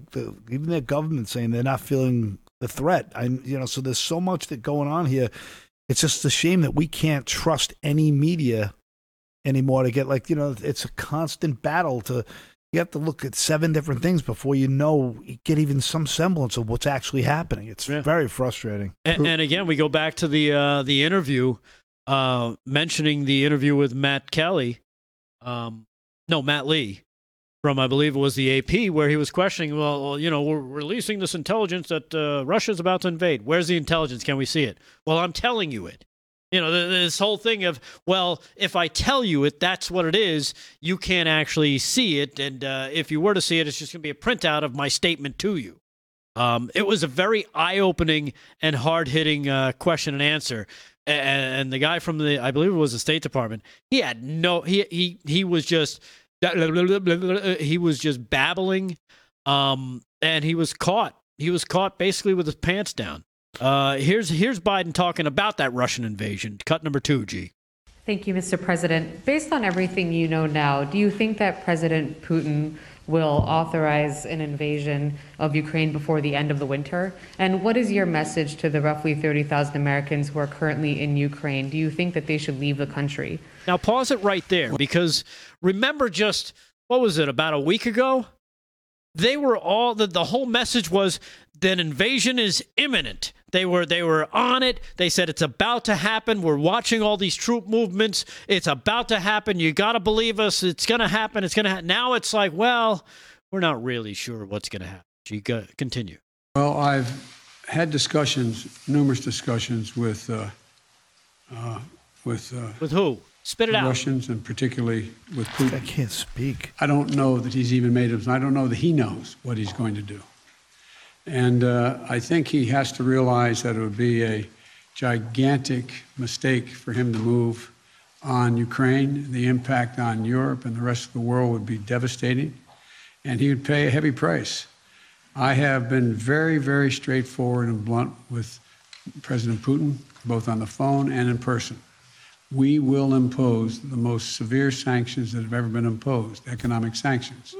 even their government saying they're not feeling the threat. So there's so much that going on here. It's just a shame that we can't trust any media anymore to get it's a constant battle to, you have to look at 7 different things before you get even some semblance of what's actually happening. It's very frustrating. And again, we go back to the interview, mentioning the interview with Matt Lee. From, I believe it was the AP, where he was questioning, we're releasing this intelligence that Russia's about to invade. Where's the intelligence? Can we see it? Well, I'm telling you it. This whole thing of, well, if I tell you it, that's what it is. You can't actually see it. And if you were to see it, it's just going to be a printout of my statement to you. It was a very eye-opening and hard-hitting question and answer. And the guy from I believe it was the State Department, he was just babbling, and he was caught. He was caught basically with his pants down. Here's Biden talking about that Russian invasion. Cut number 2, G. Thank you, Mr. President. Based on everything you know now, do you think that President Putin will authorize an invasion of Ukraine before the end of the winter? And what is your message to the roughly 30,000 Americans who are currently in Ukraine? Do you think that they should leave the country? Now, pause it right there, because remember just, what was it, about a week ago? They were all, the whole message was that invasion is imminent. They were on it. They said it's about to happen. We're watching all these troop movements. It's about to happen. You got to believe us. It's going to happen. It's going to happen. Now it's like, well, we're not really sure what's going to happen. You go, continue. Well, I've had discussions, numerous discussions with who? Spit it out. Russians, and particularly with Putin. I can't speak. I don't know that he's even made it. I don't know that he knows what he's going to do. And I think he has to realize that it would be a gigantic mistake for him to move on Ukraine. The impact on Europe and the rest of the world would be devastating, and he would pay a heavy price. I have been very, very straightforward and blunt with President Putin, both on the phone and in person. We will impose the most severe sanctions that have ever been imposed, economic sanctions,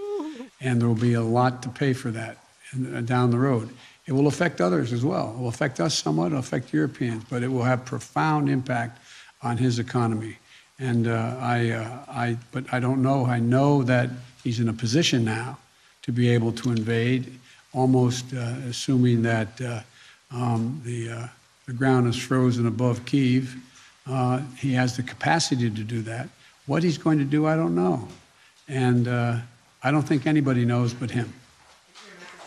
and there will be a lot to pay for that. And down the road, it will affect others as well. It will affect us somewhat, it will affect Europeans, but it will have profound impact on his economy. And I don't know. I know that he's in a position now to be able to invade, almost assuming that the ground is frozen above Kyiv. He has the capacity to do that. What he's going to do, I don't know, and I don't think anybody knows but him.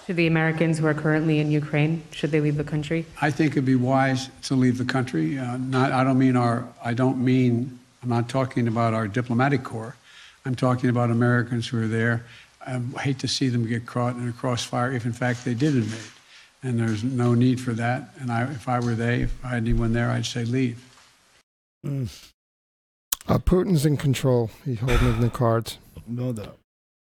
Should the Americans who are currently in Ukraine, should they leave the country? I think it'd be wise to leave the country. I'm not talking about our diplomatic corps. I'm talking about Americans who are there. I hate to see them get caught in a crossfire if, in fact, they did invade. And there's no need for that. And if I had anyone there, I'd say leave. Putin's in control. He's holding the cards. No doubt.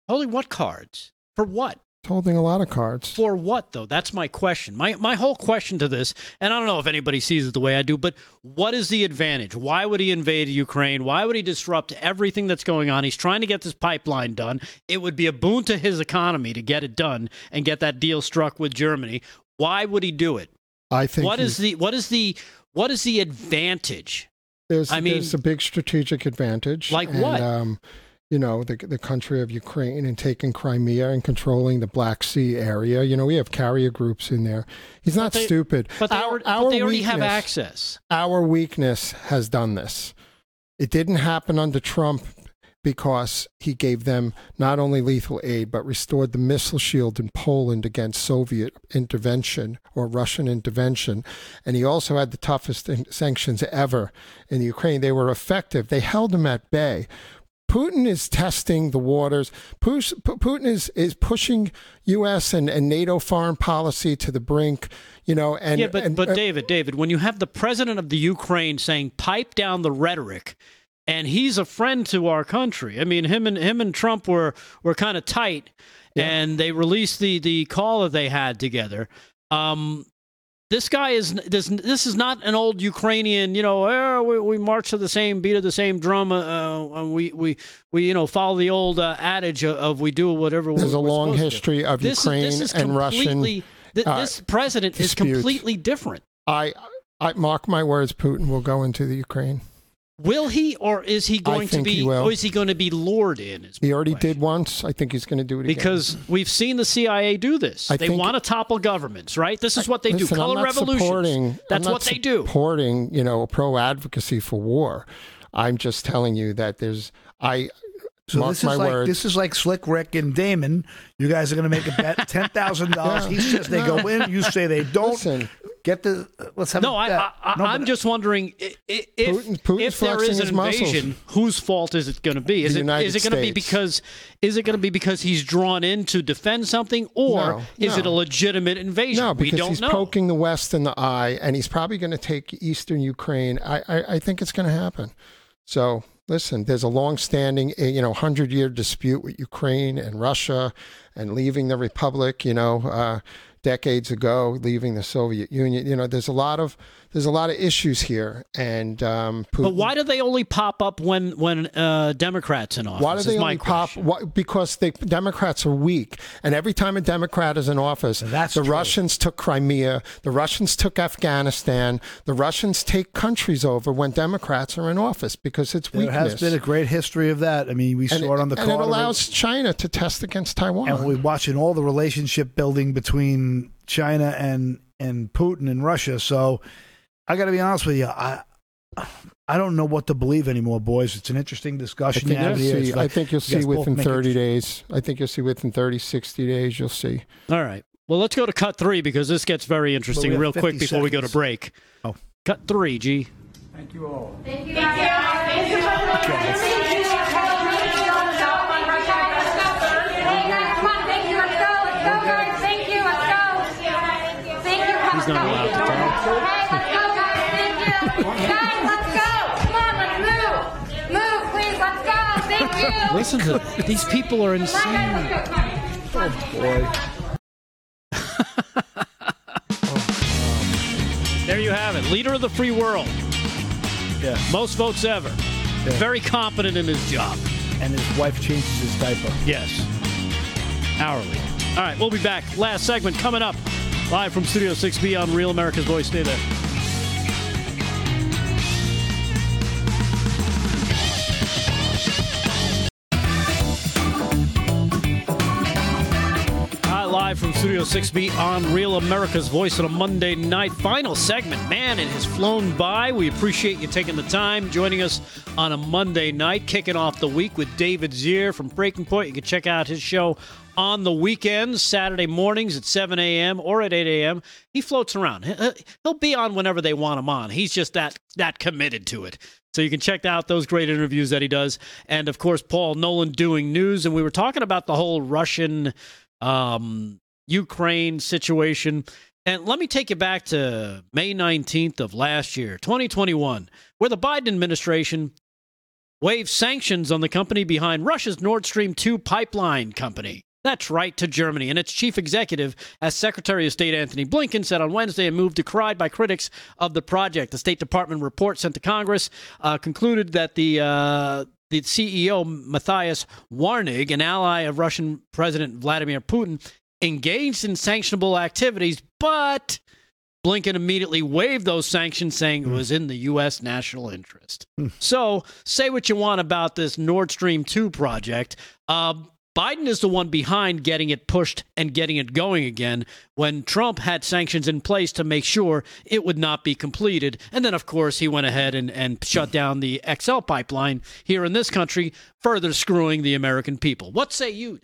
Holding what cards? For what? Holding a lot of cards. For what, though? That's my question. My whole question to this, and I don't know if anybody sees it the way I do, but what is the advantage? Why would he invade Ukraine? Why would he disrupt everything that's going on? He's trying to get this pipeline done. It would be a boon to his economy to get it done and get that deal struck with Germany. Why would he do it? I think what is the advantage? There's a big strategic advantage. Like what? You know, the country of Ukraine, and taking Crimea and controlling the Black Sea area. You know, we have carrier groups in there. He's not stupid. But they already have access. Our weakness has done this. It didn't happen under Trump because he gave them not only lethal aid, but restored the missile shield in Poland against Soviet intervention or Russian intervention. And he also had the toughest sanctions ever in Ukraine. They were effective. They held him at bay. Putin is testing the waters. Putin is pushing U.S. and NATO foreign policy to the brink, you know. And yeah, but David, when you have the president of the Ukraine saying, "Pipe down the rhetoric," and he's a friend to our country. I mean, him and Trump were kind of tight, yeah. And they released the call that they had together. This guy is this is not an old Ukrainian, you know. We march to the same beat of the same drum. We follow the old adage of we do whatever. There's a long history of Ukraine and Russian. This president is completely different. I mark my words. Putin will go into the Ukraine. Will he, or is he going to be? Or is he going to be lured in? He already did once. I think he's going to do it again. Because we've seen the CIA do this. They want to topple governments, right? This is what they do. Color revolutions. That's what they do. Supporting, you know, pro advocacy for war. I'm just telling you that there's. So this is like Slick Rick and Damon. You guys are going to make a bet, $10,000. Yeah. He says they go in. You say they don't. Listen, I'm just wondering if there is an invasion, whose fault is it going to be? Is it going to be because he's drawn in to defend something, or is it a legitimate invasion? No, because he's poking the West in the eye, and he's probably going to take Eastern Ukraine. I think it's going to happen. So. Listen, there's a long-standing, 100-year dispute with Ukraine and Russia, and leaving the republic, decades ago, leaving the Soviet Union. You know, there's a lot of there's a lot of issues here. And Putin, but why do they only pop up when Democrats in office? Why do they only pop? Why, because the Democrats are weak, and every time a Democrat is in office, the Russians took Crimea, the Russians took Afghanistan, the Russians take countries over when Democrats are in office because it's weakness. There has been a great history of that. I mean, we saw it on the and it allows China to test against Taiwan, and we're watching all the relationship building between China and Putin and Russia. So I got to be honest with you, I don't know what to believe anymore, boys. It's an interesting discussion. I think you'll see within 30 days. I think you'll see within 30, 60 days, you'll see. All right. Well, let's go to cut three because this gets very interesting real quick before we go to break. Oh, cut three, G. Thank you all. Thank you. Thank you. Thank you. He's not allowed to talk. Hey, let's go, guys. Thank you. Guys, let's go. Come on, let's move. Move, please. Let's go. Thank you. Listen to these people are insane. Oh, boy. There you have it. Leader of the free world. Yeah. Most votes ever. Yeah. Very competent in his job. And his wife changes his diaper. Yes. Hourly. All right, we'll be back. Last segment coming up. Live from Studio 6B on Real America's Voice. Stay there. Hi, live from Studio 6B on Real America's Voice on a Monday night. Final segment. Man, it has flown by. We appreciate you taking the time, joining us on a Monday night, kicking off the week with David Zier from Breaking Point. You can check out his show on the weekends, Saturday mornings at 7 a.m. or at 8 a.m., he floats around. He'll be on whenever they want him on. He's just that committed to it. So you can check out those great interviews that he does. And, of course, Paul Nolan doing news. And we were talking about the whole Russian, Ukraine situation. And let me take you back to May 19th of last year, 2021, where the Biden administration waived sanctions on the company behind Russia's Nord Stream 2 pipeline company. That's right, to Germany, and its chief executive, as Secretary of State Anthony Blinken said on Wednesday, a move decried by critics of the project. The State Department report sent to Congress concluded that the CEO, Matthias Warnig, an ally of Russian President Vladimir Putin, engaged in sanctionable activities, but Blinken immediately waived those sanctions, saying it was in the U.S. national interest. So say what you want about this Nord Stream 2 project, Biden is the one behind getting it pushed and getting it going again when Trump had sanctions in place to make sure it would not be completed. And then, of course, he went ahead and shut down the XL pipeline here in this country, further screwing the American people. What say you?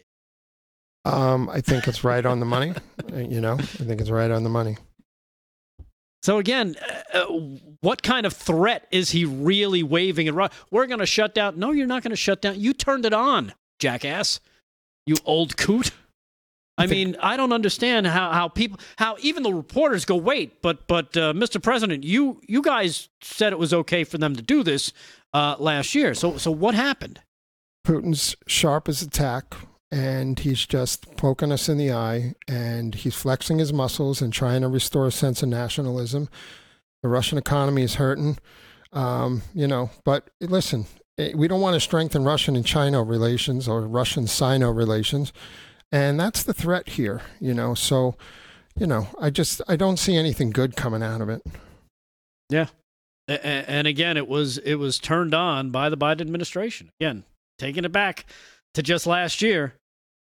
I think it's right on the money. I think it's right on the money. So, again, what kind of threat is he really waving? We're going to shut down. No, you're not going to shut down. You turned it on, jackass. You old coot. I mean, I don't understand how even the reporters go, wait, but Mr. President, you guys said it was okay for them to do this last year. So what happened? Putin's sharp as a tack, and he's just poking us in the eye, and he's flexing his muscles and trying to restore a sense of nationalism. The Russian economy is hurting, but listen, we don't want to strengthen Russian and China relations or Russian-Sino relations. And that's the threat here, So, I don't see anything good coming out of it. Yeah. And again, it was turned on by the Biden administration. Again, taking it back to just last year,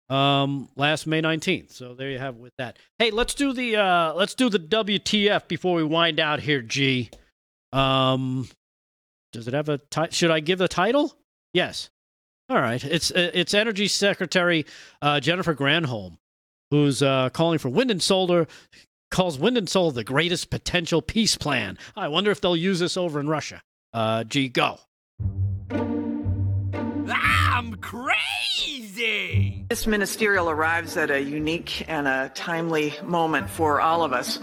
last May 19th. So there you have it with that. Hey, let's do the WTF before we wind out here, G. Does it have a title? Should I give the title? Yes. All right. It's Energy Secretary Jennifer Granholm, who's calling for wind and solar, calls wind and solar the greatest potential peace plan. I wonder if they'll use this over in Russia. G, go. I'm crazy! This ministerial arrives at a unique and a timely moment for all of us.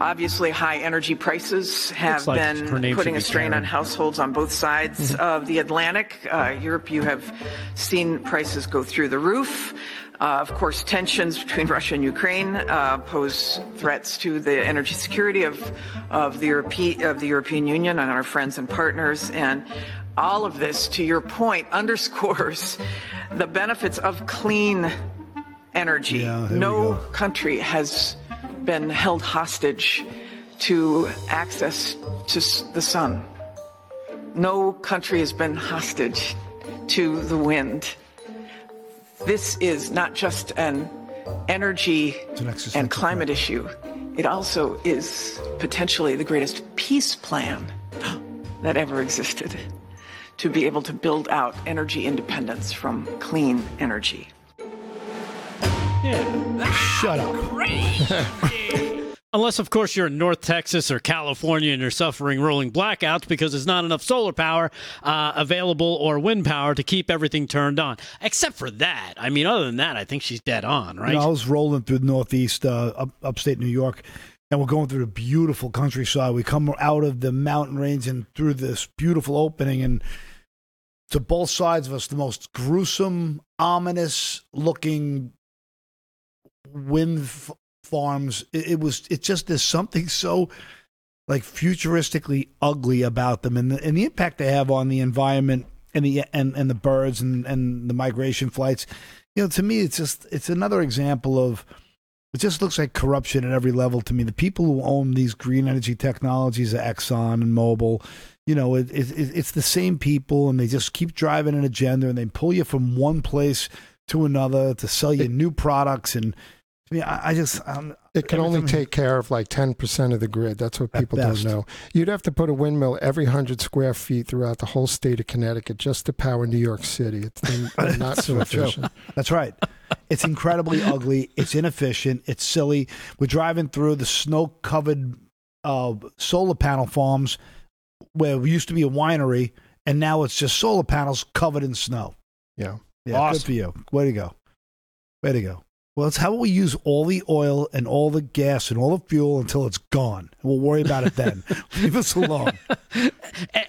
Obviously, high energy prices have been putting a strain on households on both sides of the Atlantic. Europe, you have seen prices go through the roof. Of course, tensions between Russia and Ukraine pose threats to the energy security of the European Union and our friends and partners. And all of this, to your point, underscores the benefits of clean energy. Yeah, no country has been held hostage to access to the sun. No country has been hostage to the wind. This is not just an energy and climate issue. It also is potentially the greatest peace plan that ever existed, to be able to build out energy independence from clean energy. Yeah. Shut up. Crazy. Unless, of course, you're in North Texas or California and you're suffering rolling blackouts because there's not enough solar power available or wind power to keep everything turned on. Except for that. I mean, other than that, I think she's dead on, right? You know, I was rolling through the Northeast, upstate New York, and we're going through the beautiful countryside. We come out of the mountain range and through this beautiful opening, and to both sides of us, the most gruesome, ominous-looking wind farms. It's just, there's something so like futuristically ugly about them, and the impact they have on the environment and the birds and the migration flights. You know, to me, it's another example of, it just looks like corruption at every level to me. The people who own these green energy technologies are Exxon and Mobil. You know, it's the same people, and they just keep driving an agenda, and they pull you from one place to another to sell you new products. And I mean, it can only take care of like 10% of the grid. That's what people don't know. You'd have to put a windmill every 100 square feet throughout the whole state of Connecticut just to power New York City. It's not so efficient. That's right. It's incredibly ugly. It's inefficient. It's silly. We're driving through the snow-covered solar panel farms where we used to be a winery, and now it's just solar panels covered in snow. Yeah. Yeah, awesome. Good for you. Way to go. Well, it's how we use all the oil and all the gas and all the fuel until it's gone. We'll worry about it then. Leave us alone.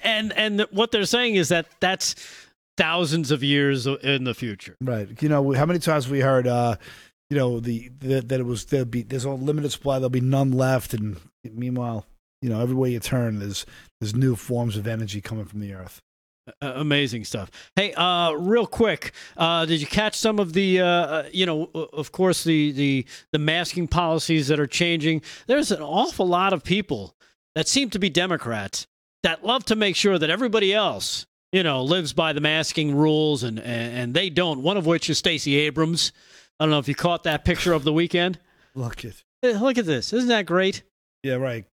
And what they're saying is that that's thousands of years in the future. Right. You know, how many times we heard, you know, that it was, there's a limited supply, there'll be none left. And meanwhile, you know, everywhere you turn, there's new forms of energy coming from the earth. Amazing stuff. Hey, real quick, did you catch some of the, you know, of course, the masking policies that are changing? There's an awful lot of people that seem to be Democrats that love to make sure that everybody else, you know, lives by the masking rules, and they don't. One of which is Stacey Abrams. I don't know if you caught that picture of the weekend. Look at this. Isn't that great? Yeah, right.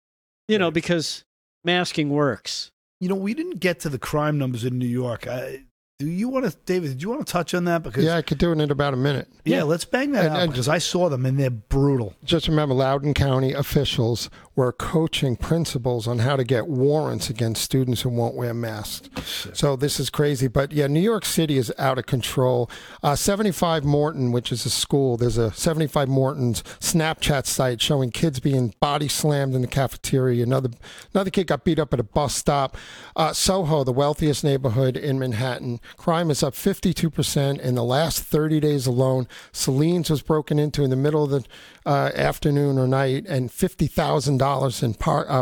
You know, because masking works. You know, we didn't get to the crime numbers in New York. David, did you want to touch on that? Because I could do it in about a minute. Yeah, let's bang that out, because I saw them, and they're brutal. Just remember, Loudoun County officials were coaching principals on how to get warrants against students who won't wear masks. Shit. So this is crazy. But, yeah, New York City is out of control. 75 Morton, which is a school, there's a 75 Morton's Snapchat site showing kids being body slammed in the cafeteria. Another kid got beat up at a bus stop. Soho, the wealthiest neighborhood in Manhattan. Crime is up 52% in the last 30 days alone. Celine's was broken into in the middle of the afternoon or night, and $50,000 in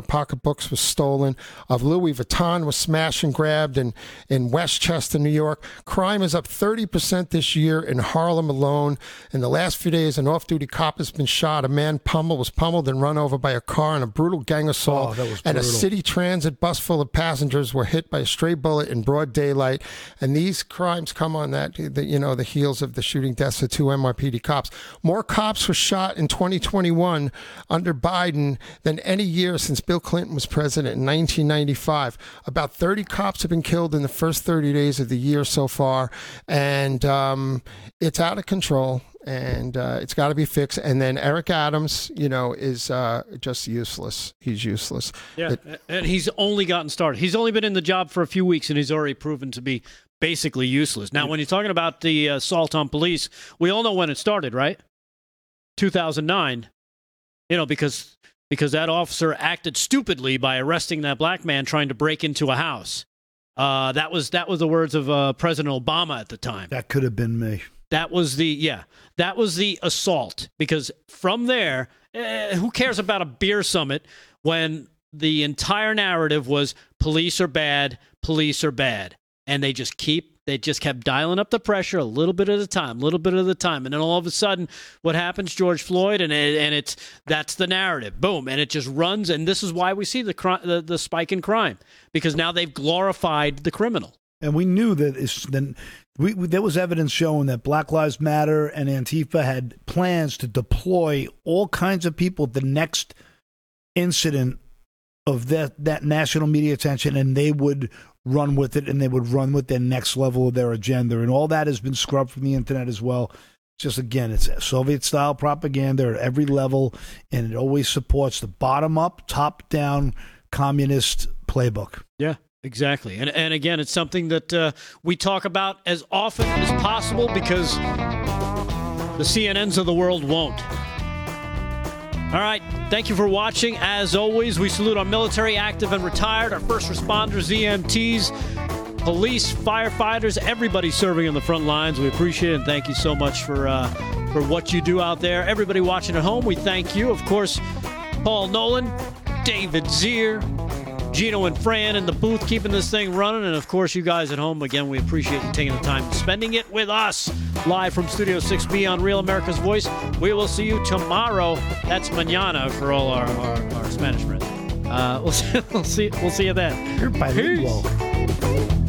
pocketbooks was stolen. Of Louis Vuitton was smashed and grabbed in Westchester, New York. Crime is up 30% this year in Harlem alone. In the last few days, an off-duty cop has been shot. A man was pummeled and run over by a car in a brutal gang assault. Oh, and a city transit bus full of passengers were hit by a stray bullet in broad daylight. And these crimes come on the heels of the shooting deaths of two NYPD cops. More cops were shot in 2021 under Biden than any year since Bill Clinton was president in 1995. About 30 cops have been killed in the first 30 days of the year so far. And it's out of control. And it's got to be fixed. And then Eric Adams, you know, is just useless. He's useless. Yeah, and he's only gotten started. He's only been in the job for a few weeks, and he's already proven to be basically useless. Now, when you're talking about the assault on police, we all know when it started, right? 2009. You know, because that officer acted stupidly by arresting that black man trying to break into a house. That was the words of President Obama at the time. That could have been me. That was the assault, because from there, who cares about a beer summit when the entire narrative was police are bad, and they just kept dialing up the pressure a little bit at a time, and then all of a sudden, what happens? George Floyd, and that's the narrative. Boom, and it just runs, and this is why we see the spike in crime, because now they've glorified the criminal. And we knew that there was evidence showing that Black Lives Matter and Antifa had plans to deploy all kinds of people the next incident of that national media attention, and they would run with it, and they would run with their next level of their agenda. And all that has been scrubbed from the internet as well. Just again, it's Soviet-style propaganda at every level, and it always supports the bottom-up, top-down communist playbook. Yeah. Exactly. And again, it's something that we talk about as often as possible, because the CNNs of the world won't. All right. Thank you for watching. As always, we salute our military, active and retired, our first responders, EMTs, police, firefighters, everybody serving on the front lines. We appreciate it, and thank you so much for what you do out there. Everybody watching at home, we thank you. Of course, Paul Nolan, David Zier, Gino and Fran in the booth keeping this thing running. And, of course, you guys at home, again, we appreciate you taking the time and spending it with us. Live from Studio 6B on Real America's Voice. We will see you tomorrow. That's mañana for all our Spanish friends. We'll see you then. You're bilingual. Peace.